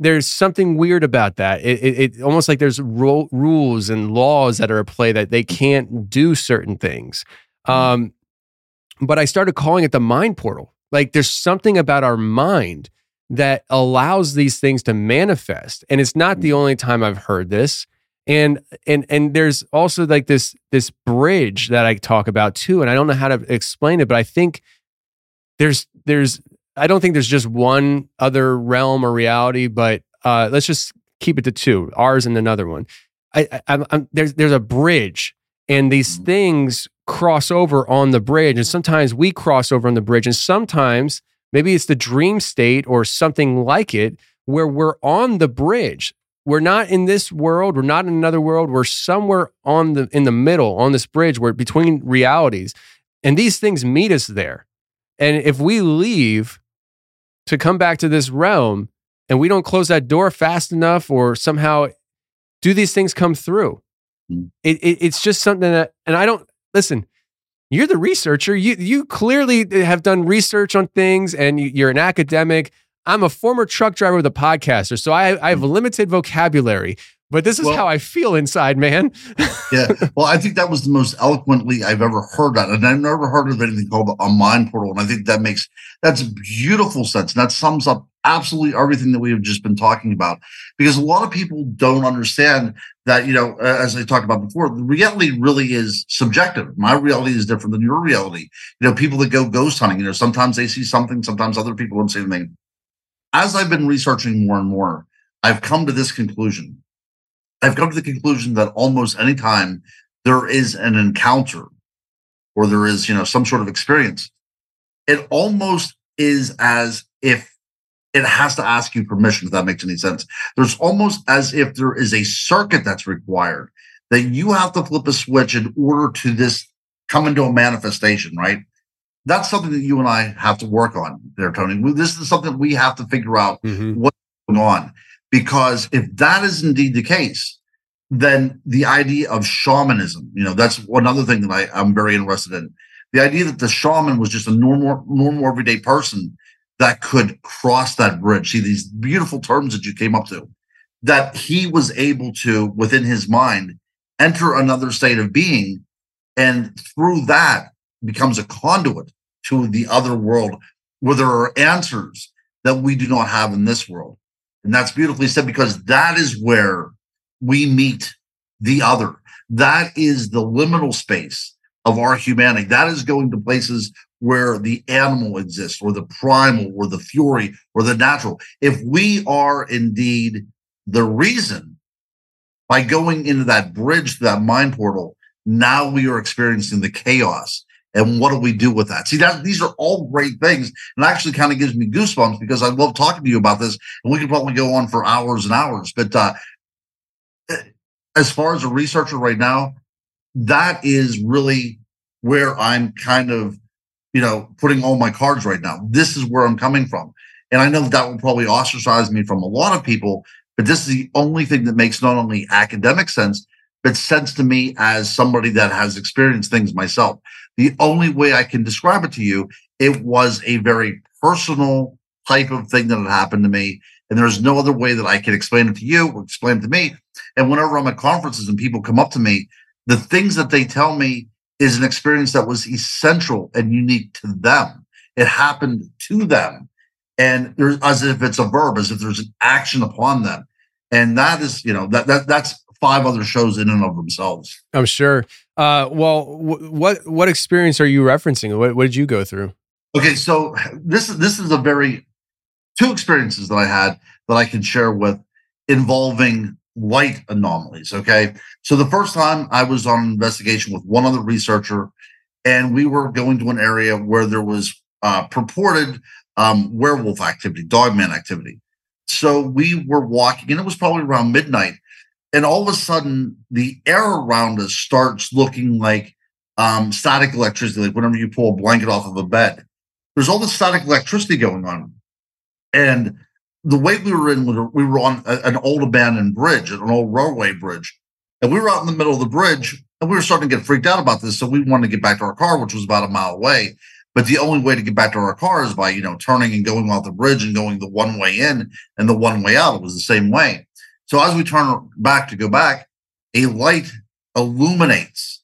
there's something weird about that. It almost like there's rules and laws that are at play that they can't do certain things. But I started calling it the mind portal. Like, there's something about our mind that allows these things to manifest. And it's not the only time I've heard this. And there's also like this bridge that I talk about too, and I don't know how to explain it, but I think I don't think there's just one other realm or reality, but let's just keep it to two, ours and another one. There's a bridge, and these things cross over on the bridge, and sometimes we cross over on the bridge, and sometimes maybe it's the dream state or something like it, where we're on the bridge. We're not in this world. We're not in another world. We're somewhere in the middle on this bridge, where between realities, and these things meet us there. And if we leave to come back to this realm, and we don't close that door fast enough, or somehow do these things come through? It's just something that, and I don't listen. You're the researcher. You clearly have done research on things, and you're an academic. I'm a former truck driver with a podcaster, so I have limited vocabulary. But this is how I feel inside, man. Yeah. Well, I think that was the most eloquently I've ever heard on it. And I've never heard of anything called a mind portal. And I think that's a beautiful sense. And that sums up absolutely everything that we have just been talking about. Because a lot of people don't understand that, as I talked about before, the reality really is subjective. My reality is different than your reality. People that go ghost hunting, sometimes they see something, sometimes other people don't see anything. As I've been researching more and more, I've come to this conclusion. I've come to the conclusion that almost any time there is an encounter or there is, some sort of experience, it almost is as if it has to ask you permission, if that makes any sense. There's almost as if there is a circuit that's required that you have to flip a switch in order to this come into a manifestation, right? That's something that you and I have to work on there, Tony. This is something we have to figure out what's going on. Because if that is indeed the case, then the idea of shamanism, that's another thing that I'm very interested in. The idea that the shaman was just a normal everyday person that could cross that bridge. See, these beautiful terms that you came up to, that he was able to, within his mind, enter another state of being, and through that becomes a conduit to the other world where there are answers that we do not have in this world. And that's beautifully said, because that is where we meet the other. That is the liminal space of our humanity. That is going to places where the animal exists, or the primal, or the fury, or the natural. If we are indeed the reason, by going into that bridge, that mind portal, now we are experiencing the chaos. And what do we do with that? See, these are all great things. And actually kind of gives me goosebumps, because I love talking to you about this. And we could probably go on for hours and hours. But as far as a researcher right now, that is really where I'm kind of, putting all my cards right now. This is where I'm coming from. And I know that will probably ostracize me from a lot of people. But this is the only thing that makes not only academic sense, but sense to me as somebody that has experienced things myself. The only way I can describe it to you, it was a very personal type of thing that had happened to me. And there's no other way that I can explain it to you or explain it to me. And whenever I'm at conferences and people come up to me, the things that they tell me is an experience that was essential and unique to them. It happened to them. And there's, as if it's a verb, as if there's an action upon them. And that is, that's 5 other shows in and of themselves. I'm sure. What experience are you referencing? What did you go through? Okay, so this is a very 2 experiences that I had that I can share with, involving light anomalies. Okay, so the first time I was on an investigation with one other researcher, and we were going to an area where there was purported werewolf activity, dogman activity. So we were walking, and it was probably around midnight. And all of a sudden, the air around us starts looking like static electricity, like whenever you pull a blanket off of a bed. There's all this static electricity going on. And the way we were on an old abandoned bridge, an old railway bridge. And we were out in the middle of the bridge, and we were starting to get freaked out about this. So we wanted to get back to our car, which was about a mile away. But the only way to get back to our car is by, turning and going off the bridge and going the one way in and the one way out. It was the same way. So as we turn back to go back, a light illuminates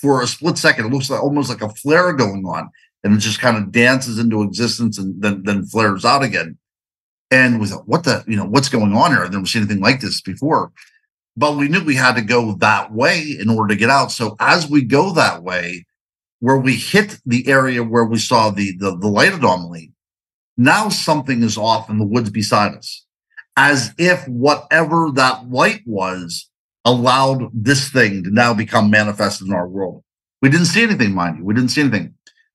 for a split second. It looks like almost like a flare going on, and it just kind of dances into existence and then flares out again. And we thought, what's going on here? I've never seen anything like this before. but we knew we had to go that way in order to get out. So as we go that way, where we hit the area where we saw the light anomaly, now something is off in the woods beside us, as if whatever that light was allowed this thing to now become manifested in our world. We didn't see anything, mind you. We didn't see anything,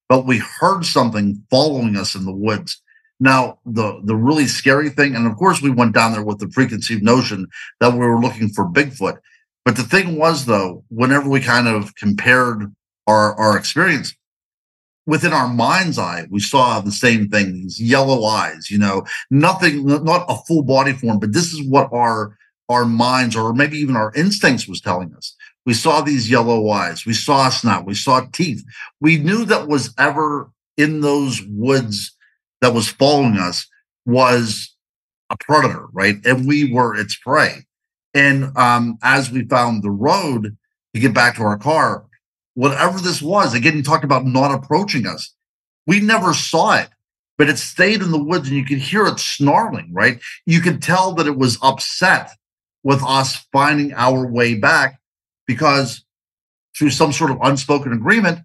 but we heard something following us in the woods. Now, the really scary thing, and of course we went down there with the preconceived notion that we were looking for Bigfoot. But the thing was, though, whenever we kind of compared our experience, within our mind's eye, we saw the same thing, these yellow eyes, you know, nothing, not a full body form, but this is what our minds or maybe even our instincts was telling us. We saw these yellow eyes. We saw snout. We saw teeth. We knew that whatever in those woods that was following us was a predator, right? And we were its prey. And as we found the road to get back to our car, whatever this was, again, you talked about not approaching us. We never saw it, but it stayed in the woods and you could hear it snarling, right? You could tell that it was upset with us finding our way back because through some sort of unspoken agreement,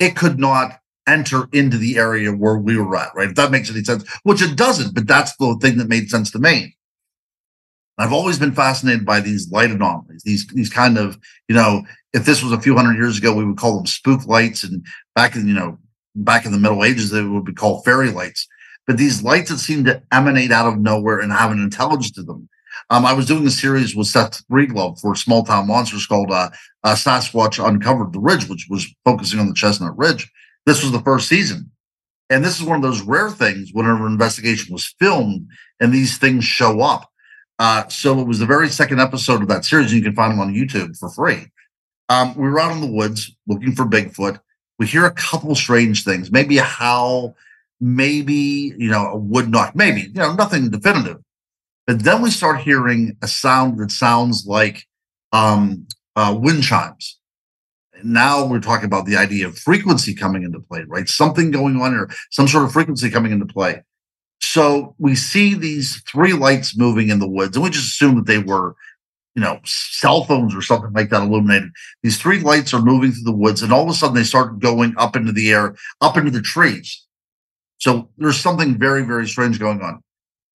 it could not enter into the area where we were at, right? If that makes any sense, which it doesn't, but that's the thing that made sense to me. I've always been fascinated by these light anomalies, these kind of, you know, if this was a few hundred years ago, we would call them spook lights. And back in, you know, back in the Middle Ages, they would be called fairy lights. But these lights that seem to emanate out of nowhere and have an intelligence to them. I was doing a series with Seth Breedlove for Small Town Monsters called Sasquatch Uncovered the Ridge, which was focusing on the Chestnut Ridge. This was the first season. And this is one of those rare things whenever an investigation was filmed and these things show up. So it was the very second episode of that series, and you can find them on YouTube for free. We were out in the woods looking for Bigfoot. We hear a couple strange things, maybe a howl, maybe, you know, a wood knock, maybe, you know, nothing definitive. But then we start hearing a sound that sounds like wind chimes. Now we're talking about the idea of frequency coming into play, right? Something going on here, some sort of frequency coming into play. So we see these three lights moving in the woods, and we just assumed that they were, you know, cell phones or something like that illuminated. These three lights are moving through the woods, and all of a sudden they start going up into the air, up into the trees. So there's something very, very strange going on.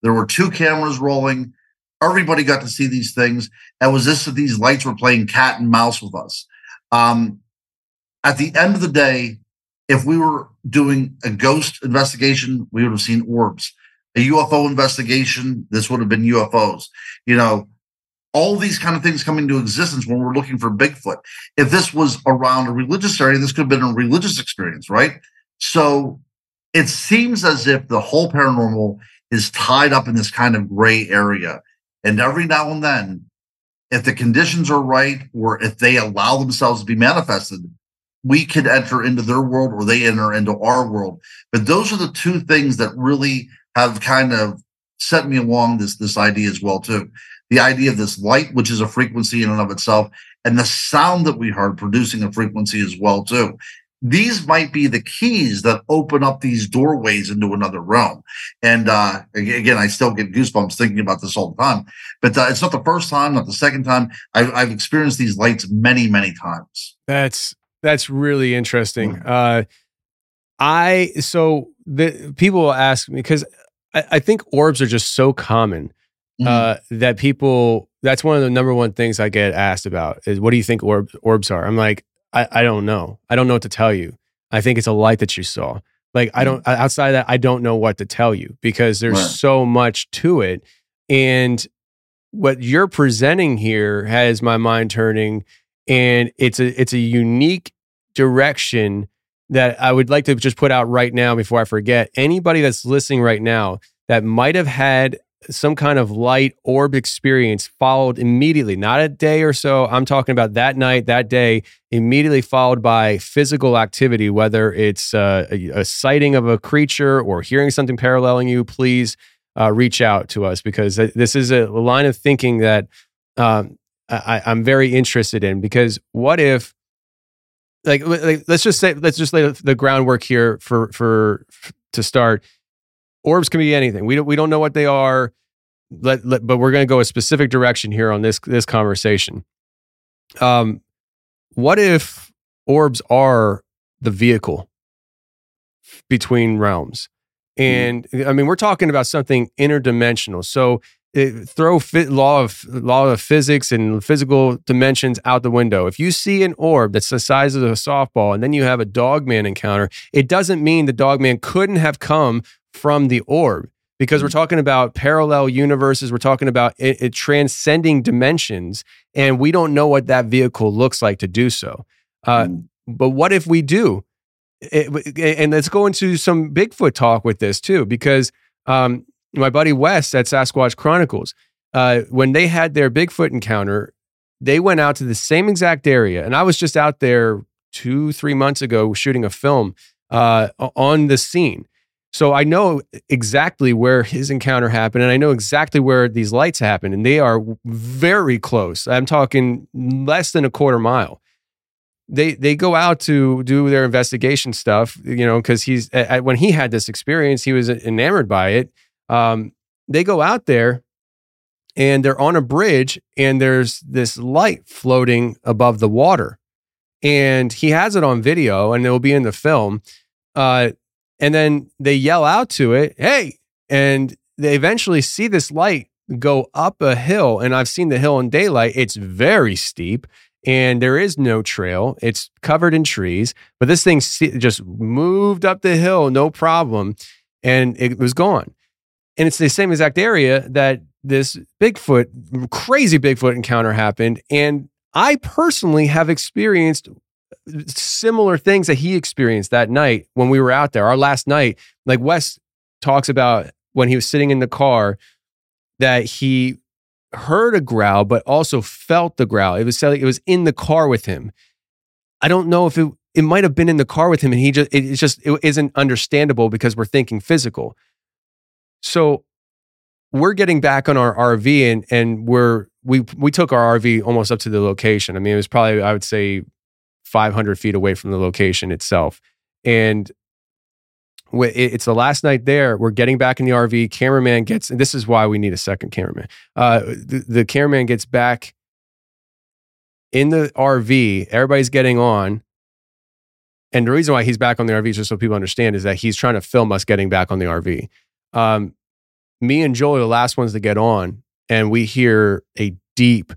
There were two cameras rolling. Everybody got to see these things. And was this that these lights were playing cat and mouse with us? At the end of the day, if we were doing a ghost investigation, we would have seen orbs. A UFO investigation, this would have been UFOs. You know, all these kind of things come into existence when we're looking for Bigfoot. If this was around a religious area, this could have been a religious experience, right? So it seems as if the whole paranormal is tied up in this kind of gray area. And every now and then, if the conditions are right, or if they allow themselves to be manifested, we could enter into their world or they enter into our world. But those are the two things that really have kind of set me along this idea as well, too. The idea of this light, which is a frequency in and of itself, and the sound that we heard producing a frequency as well, too. These might be the keys that open up these doorways into another realm. And again, I still get goosebumps thinking about this all the time. But it's not the first time, not the second time. I've experienced these lights many, many times. That's really interesting. So the people ask me, because I think orbs are just so common that people, that's one of the number one things I get asked about is, what do you think orbs are? I'm like, I don't know. I don't know what to tell you. I think it's a light that you saw. Like, I don't, outside of that, I don't know what to tell you, because there's so much to it. And what you're presenting here has my mind turning, and it's a unique direction that I would like to just put out right now before I forget. Anybody that's listening right now that might have had some kind of light orb experience followed immediately, not a day or so. I'm talking about that night, that day, immediately followed by physical activity, whether it's a sighting of a creature or hearing something paralleling you. Please reach out to us, because this is a line of thinking that I'm very interested in. Because what if, like let's just lay the groundwork here for to start. Orbs can be anything. We don't know what they are. but we're going to go a specific direction here on this conversation. What if orbs are the vehicle between realms? And I mean, we're talking about something interdimensional. So law of physics and physical dimensions out the window. If you see an orb that's the size of a softball and then you have a Dogman encounter, it doesn't mean the Dogman couldn't have come from the orb, because we're talking about parallel universes. We're talking about it transcending dimensions, and we don't know what that vehicle looks like to do so. But what if we do? And let's go into some Bigfoot talk with this too, because my buddy Wes at Sasquatch Chronicles, when they had their Bigfoot encounter, they went out to the same exact area. And I was just out there 2-3 months ago shooting a film on the scene. So I know exactly where his encounter happened, and I know exactly where these lights happened, and they are very close. I'm talking less than a quarter mile. They go out to do their investigation stuff, you know, because when he had this experience, he was enamored by it. They go out there and they're on a bridge, and there's this light floating above the water, and he has it on video, and it'll be in the film. And then they yell out to it, "Hey!" And they eventually see this light go up a hill, and I've seen the hill in daylight. It's very steep, and there is no trail. It's covered in trees, but this thing just moved up the hill, no problem, and it was gone. And it's the same exact area that this crazy Bigfoot encounter happened. And I personally have experienced similar things that he experienced that night when we were out there. Our last night, like Wes talks about when he was sitting in the car, that he heard a growl, but also felt the growl. It was in the car with him. I don't know if it might have been in the car with him, and it isn't understandable because we're thinking physical. So we're getting back on our RV, and we took our RV almost up to the location. I mean, it was probably, I would say, 500 feet away from the location itself. And it's the last night there. We're getting back in the RV. Cameraman gets, and this is why we need a second cameraman. The cameraman gets back in the RV. Everybody's getting on. And the reason why he's back on the RV, just so people understand, is that he's trying to film us getting back on the RV. Me and Joel are the last ones to get on, and we hear a deep,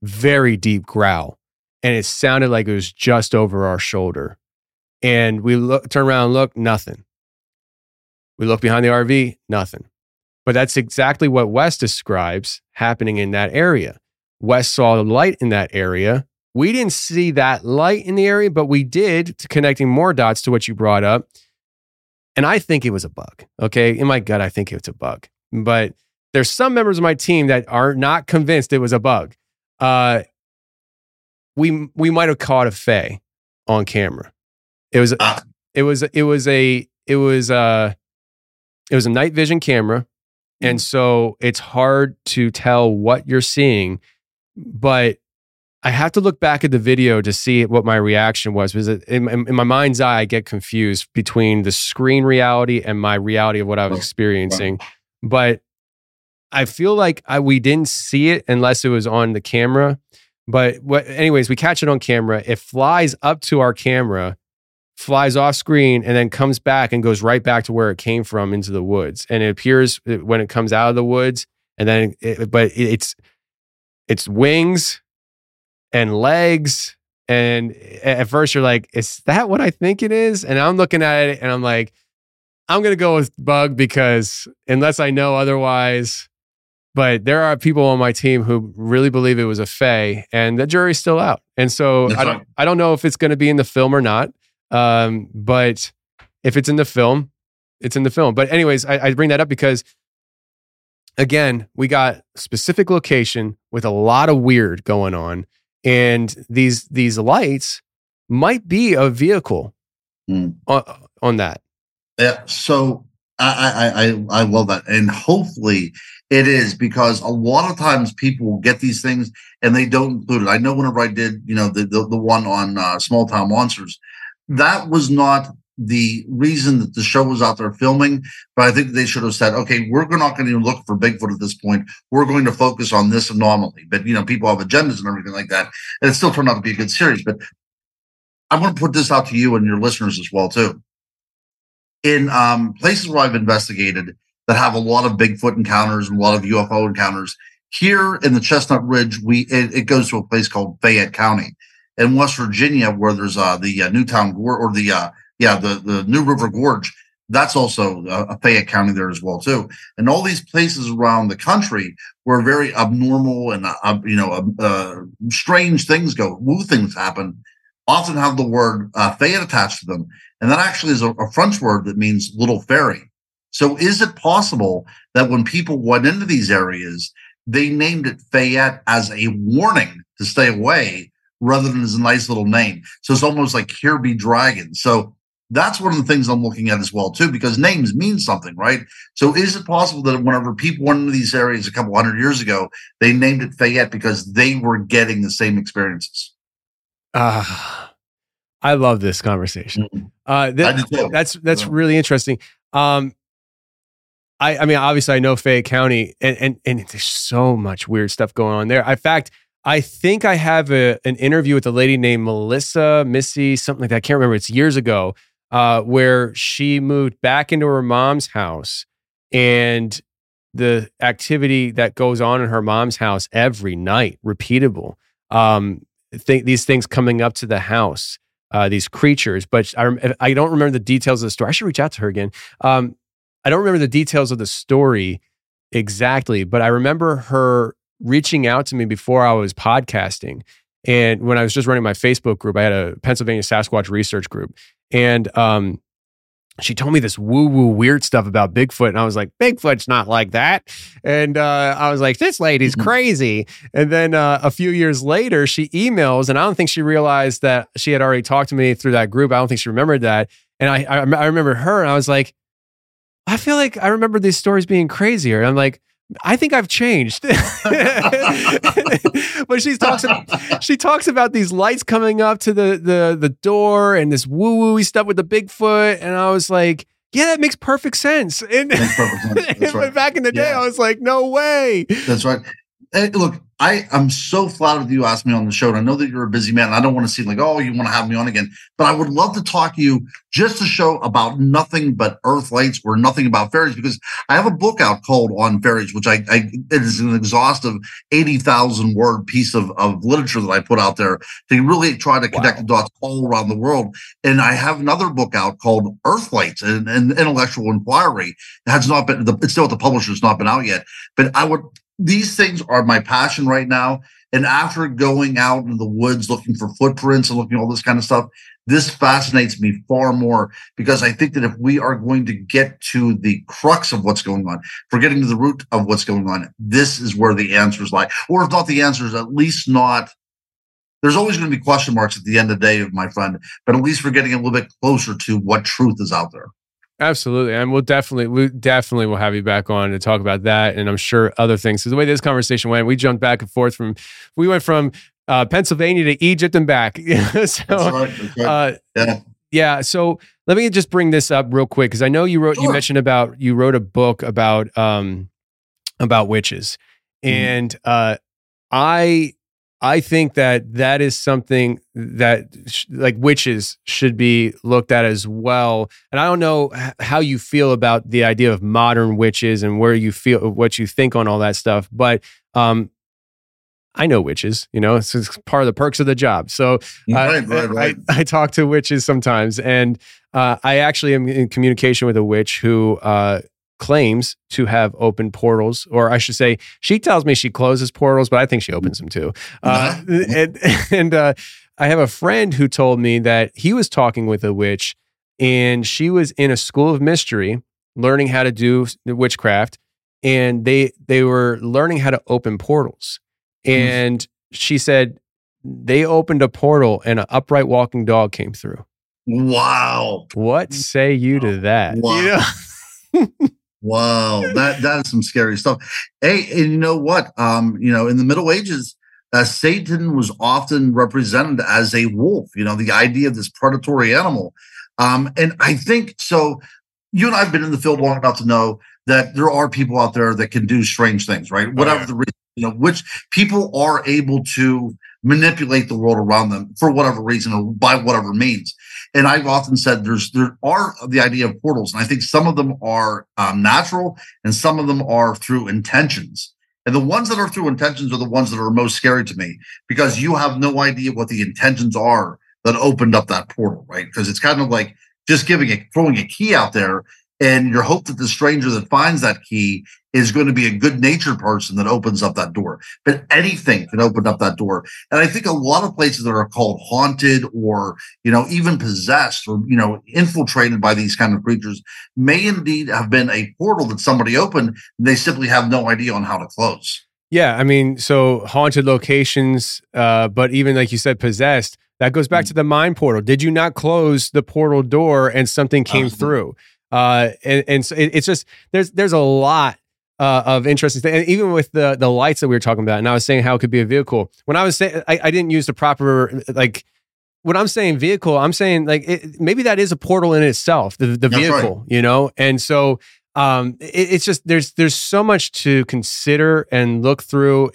very deep growl. And it sounded like it was just over our shoulder. And we turn around and look, nothing. We look behind the RV, nothing. But that's exactly what Wes describes happening in that area. Wes saw the light in that area. We didn't see that light in the area, but we did, connecting more dots to what you brought up. And I think it was a bug, okay? In my gut, I think it's a bug. But there's some members of my team that are not convinced it was a bug. We might have caught a fae on camera. It was a night vision camera, and so it's hard to tell what you're seeing. But I have to look back at the video to see what my reaction was, because in my mind's eye, I get confused between the screen reality and my reality of what I was experiencing. But I feel like we didn't see it unless it was on the camera. But anyways, we catch it on camera. It flies up to our camera, flies off screen, and then comes back and goes right back to where it came from, into the woods. And it appears when it comes out of the woods, and then it's wings and legs. And at first you're like, is that what I think it is? And I'm looking at it and I'm like, I'm going to go with bug, because unless I know otherwise. But there are people on my team who really believe it was a fae, and the jury's still out. And so I don't know if it's going to be in the film or not. But if it's in the film, it's in the film. But anyways, I bring that up because, again, we got specific location with a lot of weird going on. And these lights might be a vehicle on that. Yeah. So I love that. And hopefully it is, because a lot of times people will get these things and they don't include it. I know whenever I did, you know, the one on Small Town Monsters, that was not the reason that the show was out there filming, but I think they should have said, okay, we're not going to look for Bigfoot at this point. We're going to focus on this anomaly. But, you know, people have agendas and everything like that. And it still turned out to be a good series. But I want to put this out to you and your listeners as well, too. In places where I've investigated that have a lot of Bigfoot encounters and a lot of UFO encounters, here in the Chestnut Ridge, it goes to a place called Fayette County in West Virginia, where there's the Newtown Gorge, or the New River Gorge. That's also a Fayette County there as well, too. And all these places around the country where very abnormal and strange things go, woo things happen, often have the word Fayette attached to them, and that actually is a French word that means little fairy. So, is it possible that when people went into these areas, they named it Fayette as a warning to stay away rather than as a nice little name? So it's almost like here be dragons. So that's one of the things I'm looking at as well, too, because names mean something, right? So is it possible that whenever people went into these areas a couple hundred years ago, they named it Fayette because they were getting the same experiences? I love this conversation. That's really interesting. I mean, obviously I know Fayette County and there's so much weird stuff going on there. In fact, I think I have an interview with a lady named Missy, something like that. I can't remember. It's years ago, where she moved back into her mom's house, and the activity that goes on in her mom's house every night, repeatable, these things coming up to the house, these creatures. But I don't remember the details of the story. I should reach out to her again. I don't remember the details of the story exactly, but I remember her reaching out to me before I was podcasting. And when I was just running my Facebook group, I had a Pennsylvania Sasquatch research group. And she told me this woo-woo weird stuff about Bigfoot. And I was like, Bigfoot's not like that. And I was like, this lady's crazy. And then a few years later, she emails, and I don't think she realized that she had already talked to me through that group. I don't think she remembered that. And I remember her, and I was like, I feel like I remember these stories being crazier. And I'm like, I think I've changed. But she talks about these lights coming up to the door and this woo-woo-y stuff with the Bigfoot. And I was like, yeah, that makes perfect sense. And right. Back in the day, yeah. I was like, no way. That's right. Hey, look, I'm so flattered that you asked me on the show. And I know that you're a busy man. And I don't want to seem like, oh, you want to have me on again. But I would love to talk to you just to show about nothing but Earthlights or nothing about fairies, because I have a book out called On Fairies, which it is an exhaustive 80,000 word piece of literature that I put out there to really try to connect the dots all around the world. And I have another book out called Earthlights, an intellectual inquiry. It has not been, it's still at the publisher, it's not been out yet. But these things are my passion right now. And after going out in the woods, looking for footprints and looking at all this kind of stuff, this fascinates me far more, because I think that if we are going to get to the crux of what's going on, for getting to the root of what's going on, this is where the answers lie. Or if not the answers, at least not, there's always going to be question marks at the end of the day, my friend, but at least we're getting a little bit closer to what truth is out there. Absolutely. And we definitely will have you back on to talk about that. And I'm sure other things. So the way this conversation went, we jumped back and forth we went from Pennsylvania to Egypt and back. So, that's right. Yeah. So let me just bring this up real quick. Cause I know you mentioned you wrote a book about witches. And, I think that is something that like witches should be looked at as well. And I don't know how you feel about the idea of modern witches and what you think on all that stuff. But I know witches, it's part of the perks of the job. So right. I talk to witches sometimes, and I actually am in communication with a witch who claims to have opened portals, or I should say, she tells me she closes portals, but I think she opens them too. And I have a friend who told me that he was talking with a witch, and she was in a school of mystery, learning how to do witchcraft, and they were learning how to open portals. And she said they opened a portal, and an upright walking dog came through. Wow! What say you to that? Wow. Wow, that is some scary stuff. Hey, and you know what? In the Middle Ages, Satan was often represented as a wolf. The idea of this predatory animal. And I think so. You and I've been in the field long enough to know that there are people out there that can do strange things, right? Whatever the reason, which people are able to manipulate the world around them for whatever reason or by whatever means. And I've often said there are the idea of portals, and I think some of them are natural and some of them are through intentions. And the ones that are through intentions are the ones that are most scary to me, because you have no idea what the intentions are that opened up that portal, right? Because it's kind of like just throwing a key out there, and your hope that the stranger that finds that key is going to be a good-natured person that opens up that door. But anything can open up that door. And I think a lot of places that are called haunted or, even possessed or, infiltrated by these kind of creatures may indeed have been a portal that somebody opened. And they simply have no idea on how to close. Yeah. I mean, so haunted locations, but even like you said, possessed, that goes back to the mind portal. Did you not close the portal door and something came through? And so it's just, there's a lot of interesting things. And even with the lights that we were talking about, and I was saying how it could be a vehicle. When I was saying, I didn't use the proper, like when I'm saying vehicle, I'm saying like, maybe that is a portal in itself, the vehicle, right. And so it's just, there's so much to consider and look through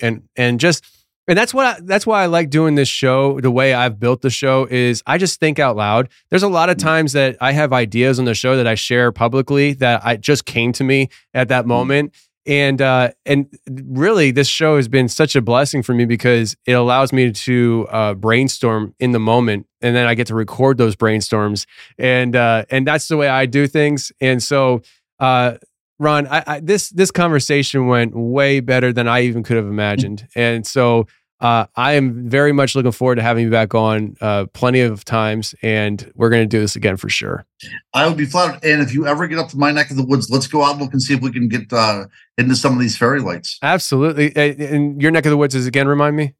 and that's why I like doing this show. The way I've built the show is I just think out loud. There's a lot of times that I have ideas on the show that I share publicly that I just came to me at that moment. And really this show has been such a blessing for me because it allows me to brainstorm in the moment. And then I get to record those brainstorms and that's the way I do things. And so, Ron, this conversation went way better than I even could have imagined. And so, I am very much looking forward to having you back on plenty of times, and we're going to do this again for sure. I would be flattered. And if you ever get up to my neck of the woods, let's go out and look and see if we can get into some of these fairy lights. Absolutely. And your neck of the woods is, again, remind me?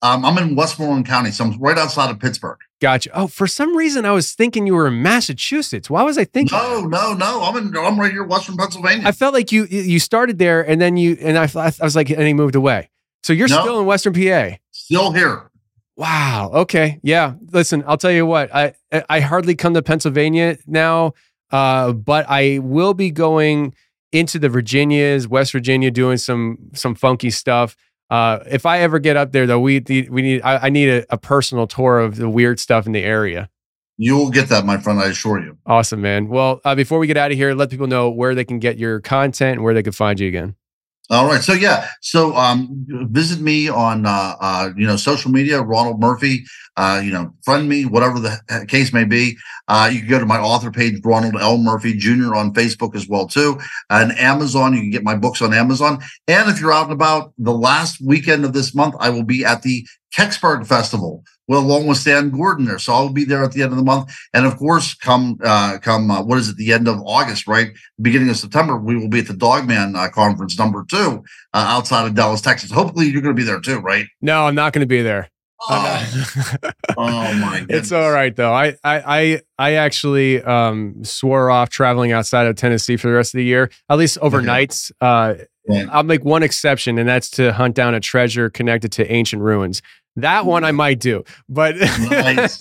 I'm in Westmoreland County, so I'm right outside of Pittsburgh. Gotcha. Oh, for some reason, I was thinking you were in Massachusetts. Why was I thinking? No. I'm right here, Western Pennsylvania. I felt like you started there, and then I was like, and he moved away. So you're still in Western PA. Still here. Wow. Okay. Yeah. Listen, I'll tell you what. I hardly come to Pennsylvania now, but I will be going into the Virginias, West Virginia, doing some funky stuff. If I ever get up there, though, I need a personal tour of the weird stuff in the area. You'll get that, my friend. I assure you. Awesome, man. Well, before we get out of here, let people know where they can get your content and where they can find you again. All right. So, yeah. So, visit me on, social media, Ronald Murphy, friend me, whatever the case may be. You can go to my author page, Ronald L. Murphy Jr. on Facebook as well, too. And Amazon, you can get my books on Amazon. And if you're out and about, the last weekend of this month, I will be at the Kecksburg Festival, along with Stan Gordon there. So I'll be there at the end of the month. And of course, the end of August, right? Beginning of September, we will be at the Dogman Conference #2 outside of Dallas, Texas. Hopefully you're going to be there too, right? No, I'm not going to be there. Oh my goodness. It's all right though. I actually swore off traveling outside of Tennessee for the rest of the year, at least overnights. Okay. I'll make one exception, and that's to hunt down a treasure connected to ancient ruins. That one I might do, but nice.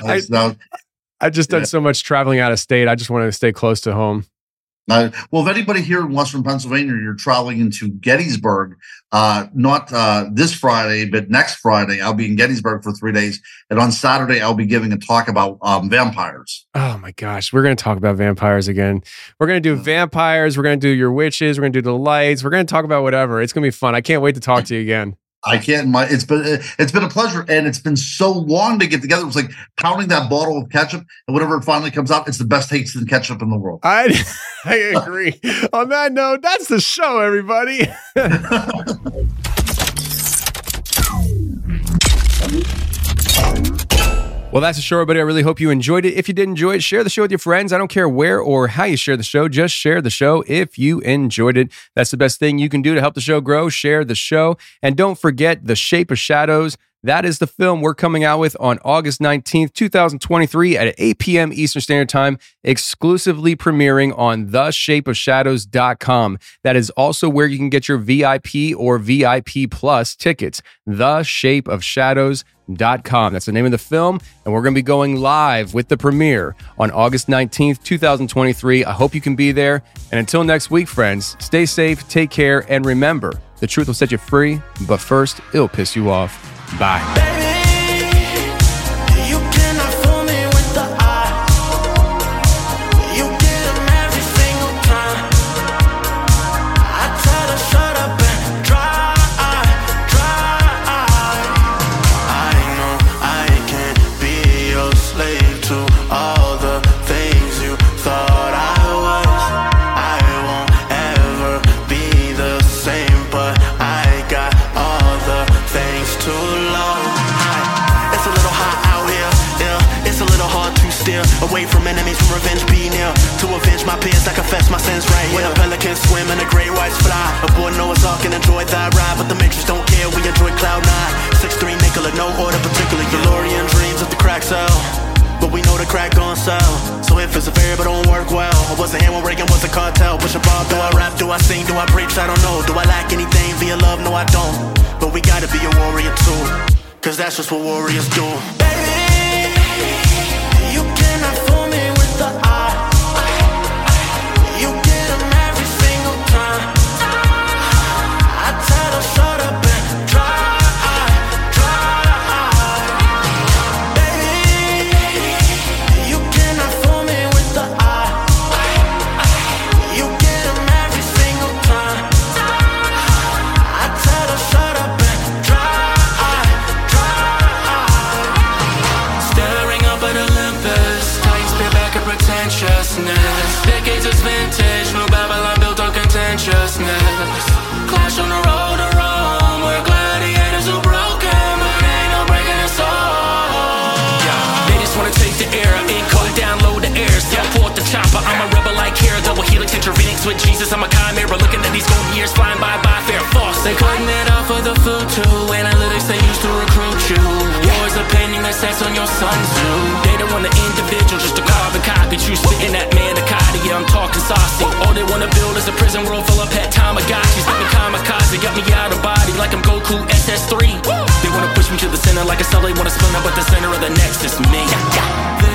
I've just done so much traveling out of state. I just wanted to stay close to home. Well, if anybody here in Western Pennsylvania, you're traveling into Gettysburg, not this Friday, but next Friday, I'll be in Gettysburg for 3 days. And on Saturday, I'll be giving a talk about vampires. Oh my gosh. We're going to talk about vampires again. We're going to do vampires. We're going to do your witches. We're going to do the lights. We're going to talk about whatever. It's going to be fun. I can't wait to talk to you again. I can't. It's been a pleasure, and it's been so long to get together. It was like pounding that bottle of ketchup, and whenever it finally comes out, it's the best tasting ketchup in the world. I agree. On that note, that's the show, everybody. Well, that's the show, everybody. I really hope you enjoyed it. If you did enjoy it, share the show with your friends. I don't care where or how you share the show. Just share the show if you enjoyed it. That's the best thing you can do to help the show grow. Share the show. And don't forget The Shape of Shadows. That is the film we're coming out with on August 19th, 2023 at 8 p.m. Eastern Standard Time, exclusively premiering on theshapeofshadows.com. That is also where you can get your VIP or VIP Plus tickets, theshapeofshadows.com. shapeofshadows.com. That's the name of the film, and we're going to be going live with the premiere on August 19th, 2023. I hope you can be there. And until next week, friends, stay safe, take care, and remember, the truth will set you free, but first, it'll piss you off. Bye. Baby. Away from enemies, from revenge, be near. To avenge my peers, I confess my sins right here. When a pelican swim and the great whites fly, aboard Noah's Ark and enjoy thy ride. But the Matrix don't care, we enjoy Cloud 9 6'3 Nicola, no order particular. DeLorean dreams of the crack cell, but we know the crack gon' sell. So if it's a variable, don't work well. I wasn't here when Reagan was a cartel. Pushing ball, do I rap, do I sing, do I preach, I don't know. Do I lack anything via love? No, I don't. But we gotta be a warrior too, cause that's just what warriors do. Baby, decades is vintage, no Babylon built on contentiousness. Clash on the road to Rome, we're gladiators who broken, but ain't no breaking us all. Yeah. They just wanna take the air, ain't caught down, low the air, step forth the chopper. I'm a rebel like hair, double helix, intervenings with Jesus, I'm a chimera, looking at these golden years flying by fair false. They cutting it off for the food too, analytics they used to recruit you. Wars opinion that sets on your Sun Tzu. They don't want the individual, just a carbon copy, you spitting that man. I'm talking saucy. All they wanna build is a prison world full of pet Tamagotchis. Like a kamikaze, got me out of body like I'm Goku SS3. They wanna push me to the center like a cell, they wanna splinter, but the center of the next is me.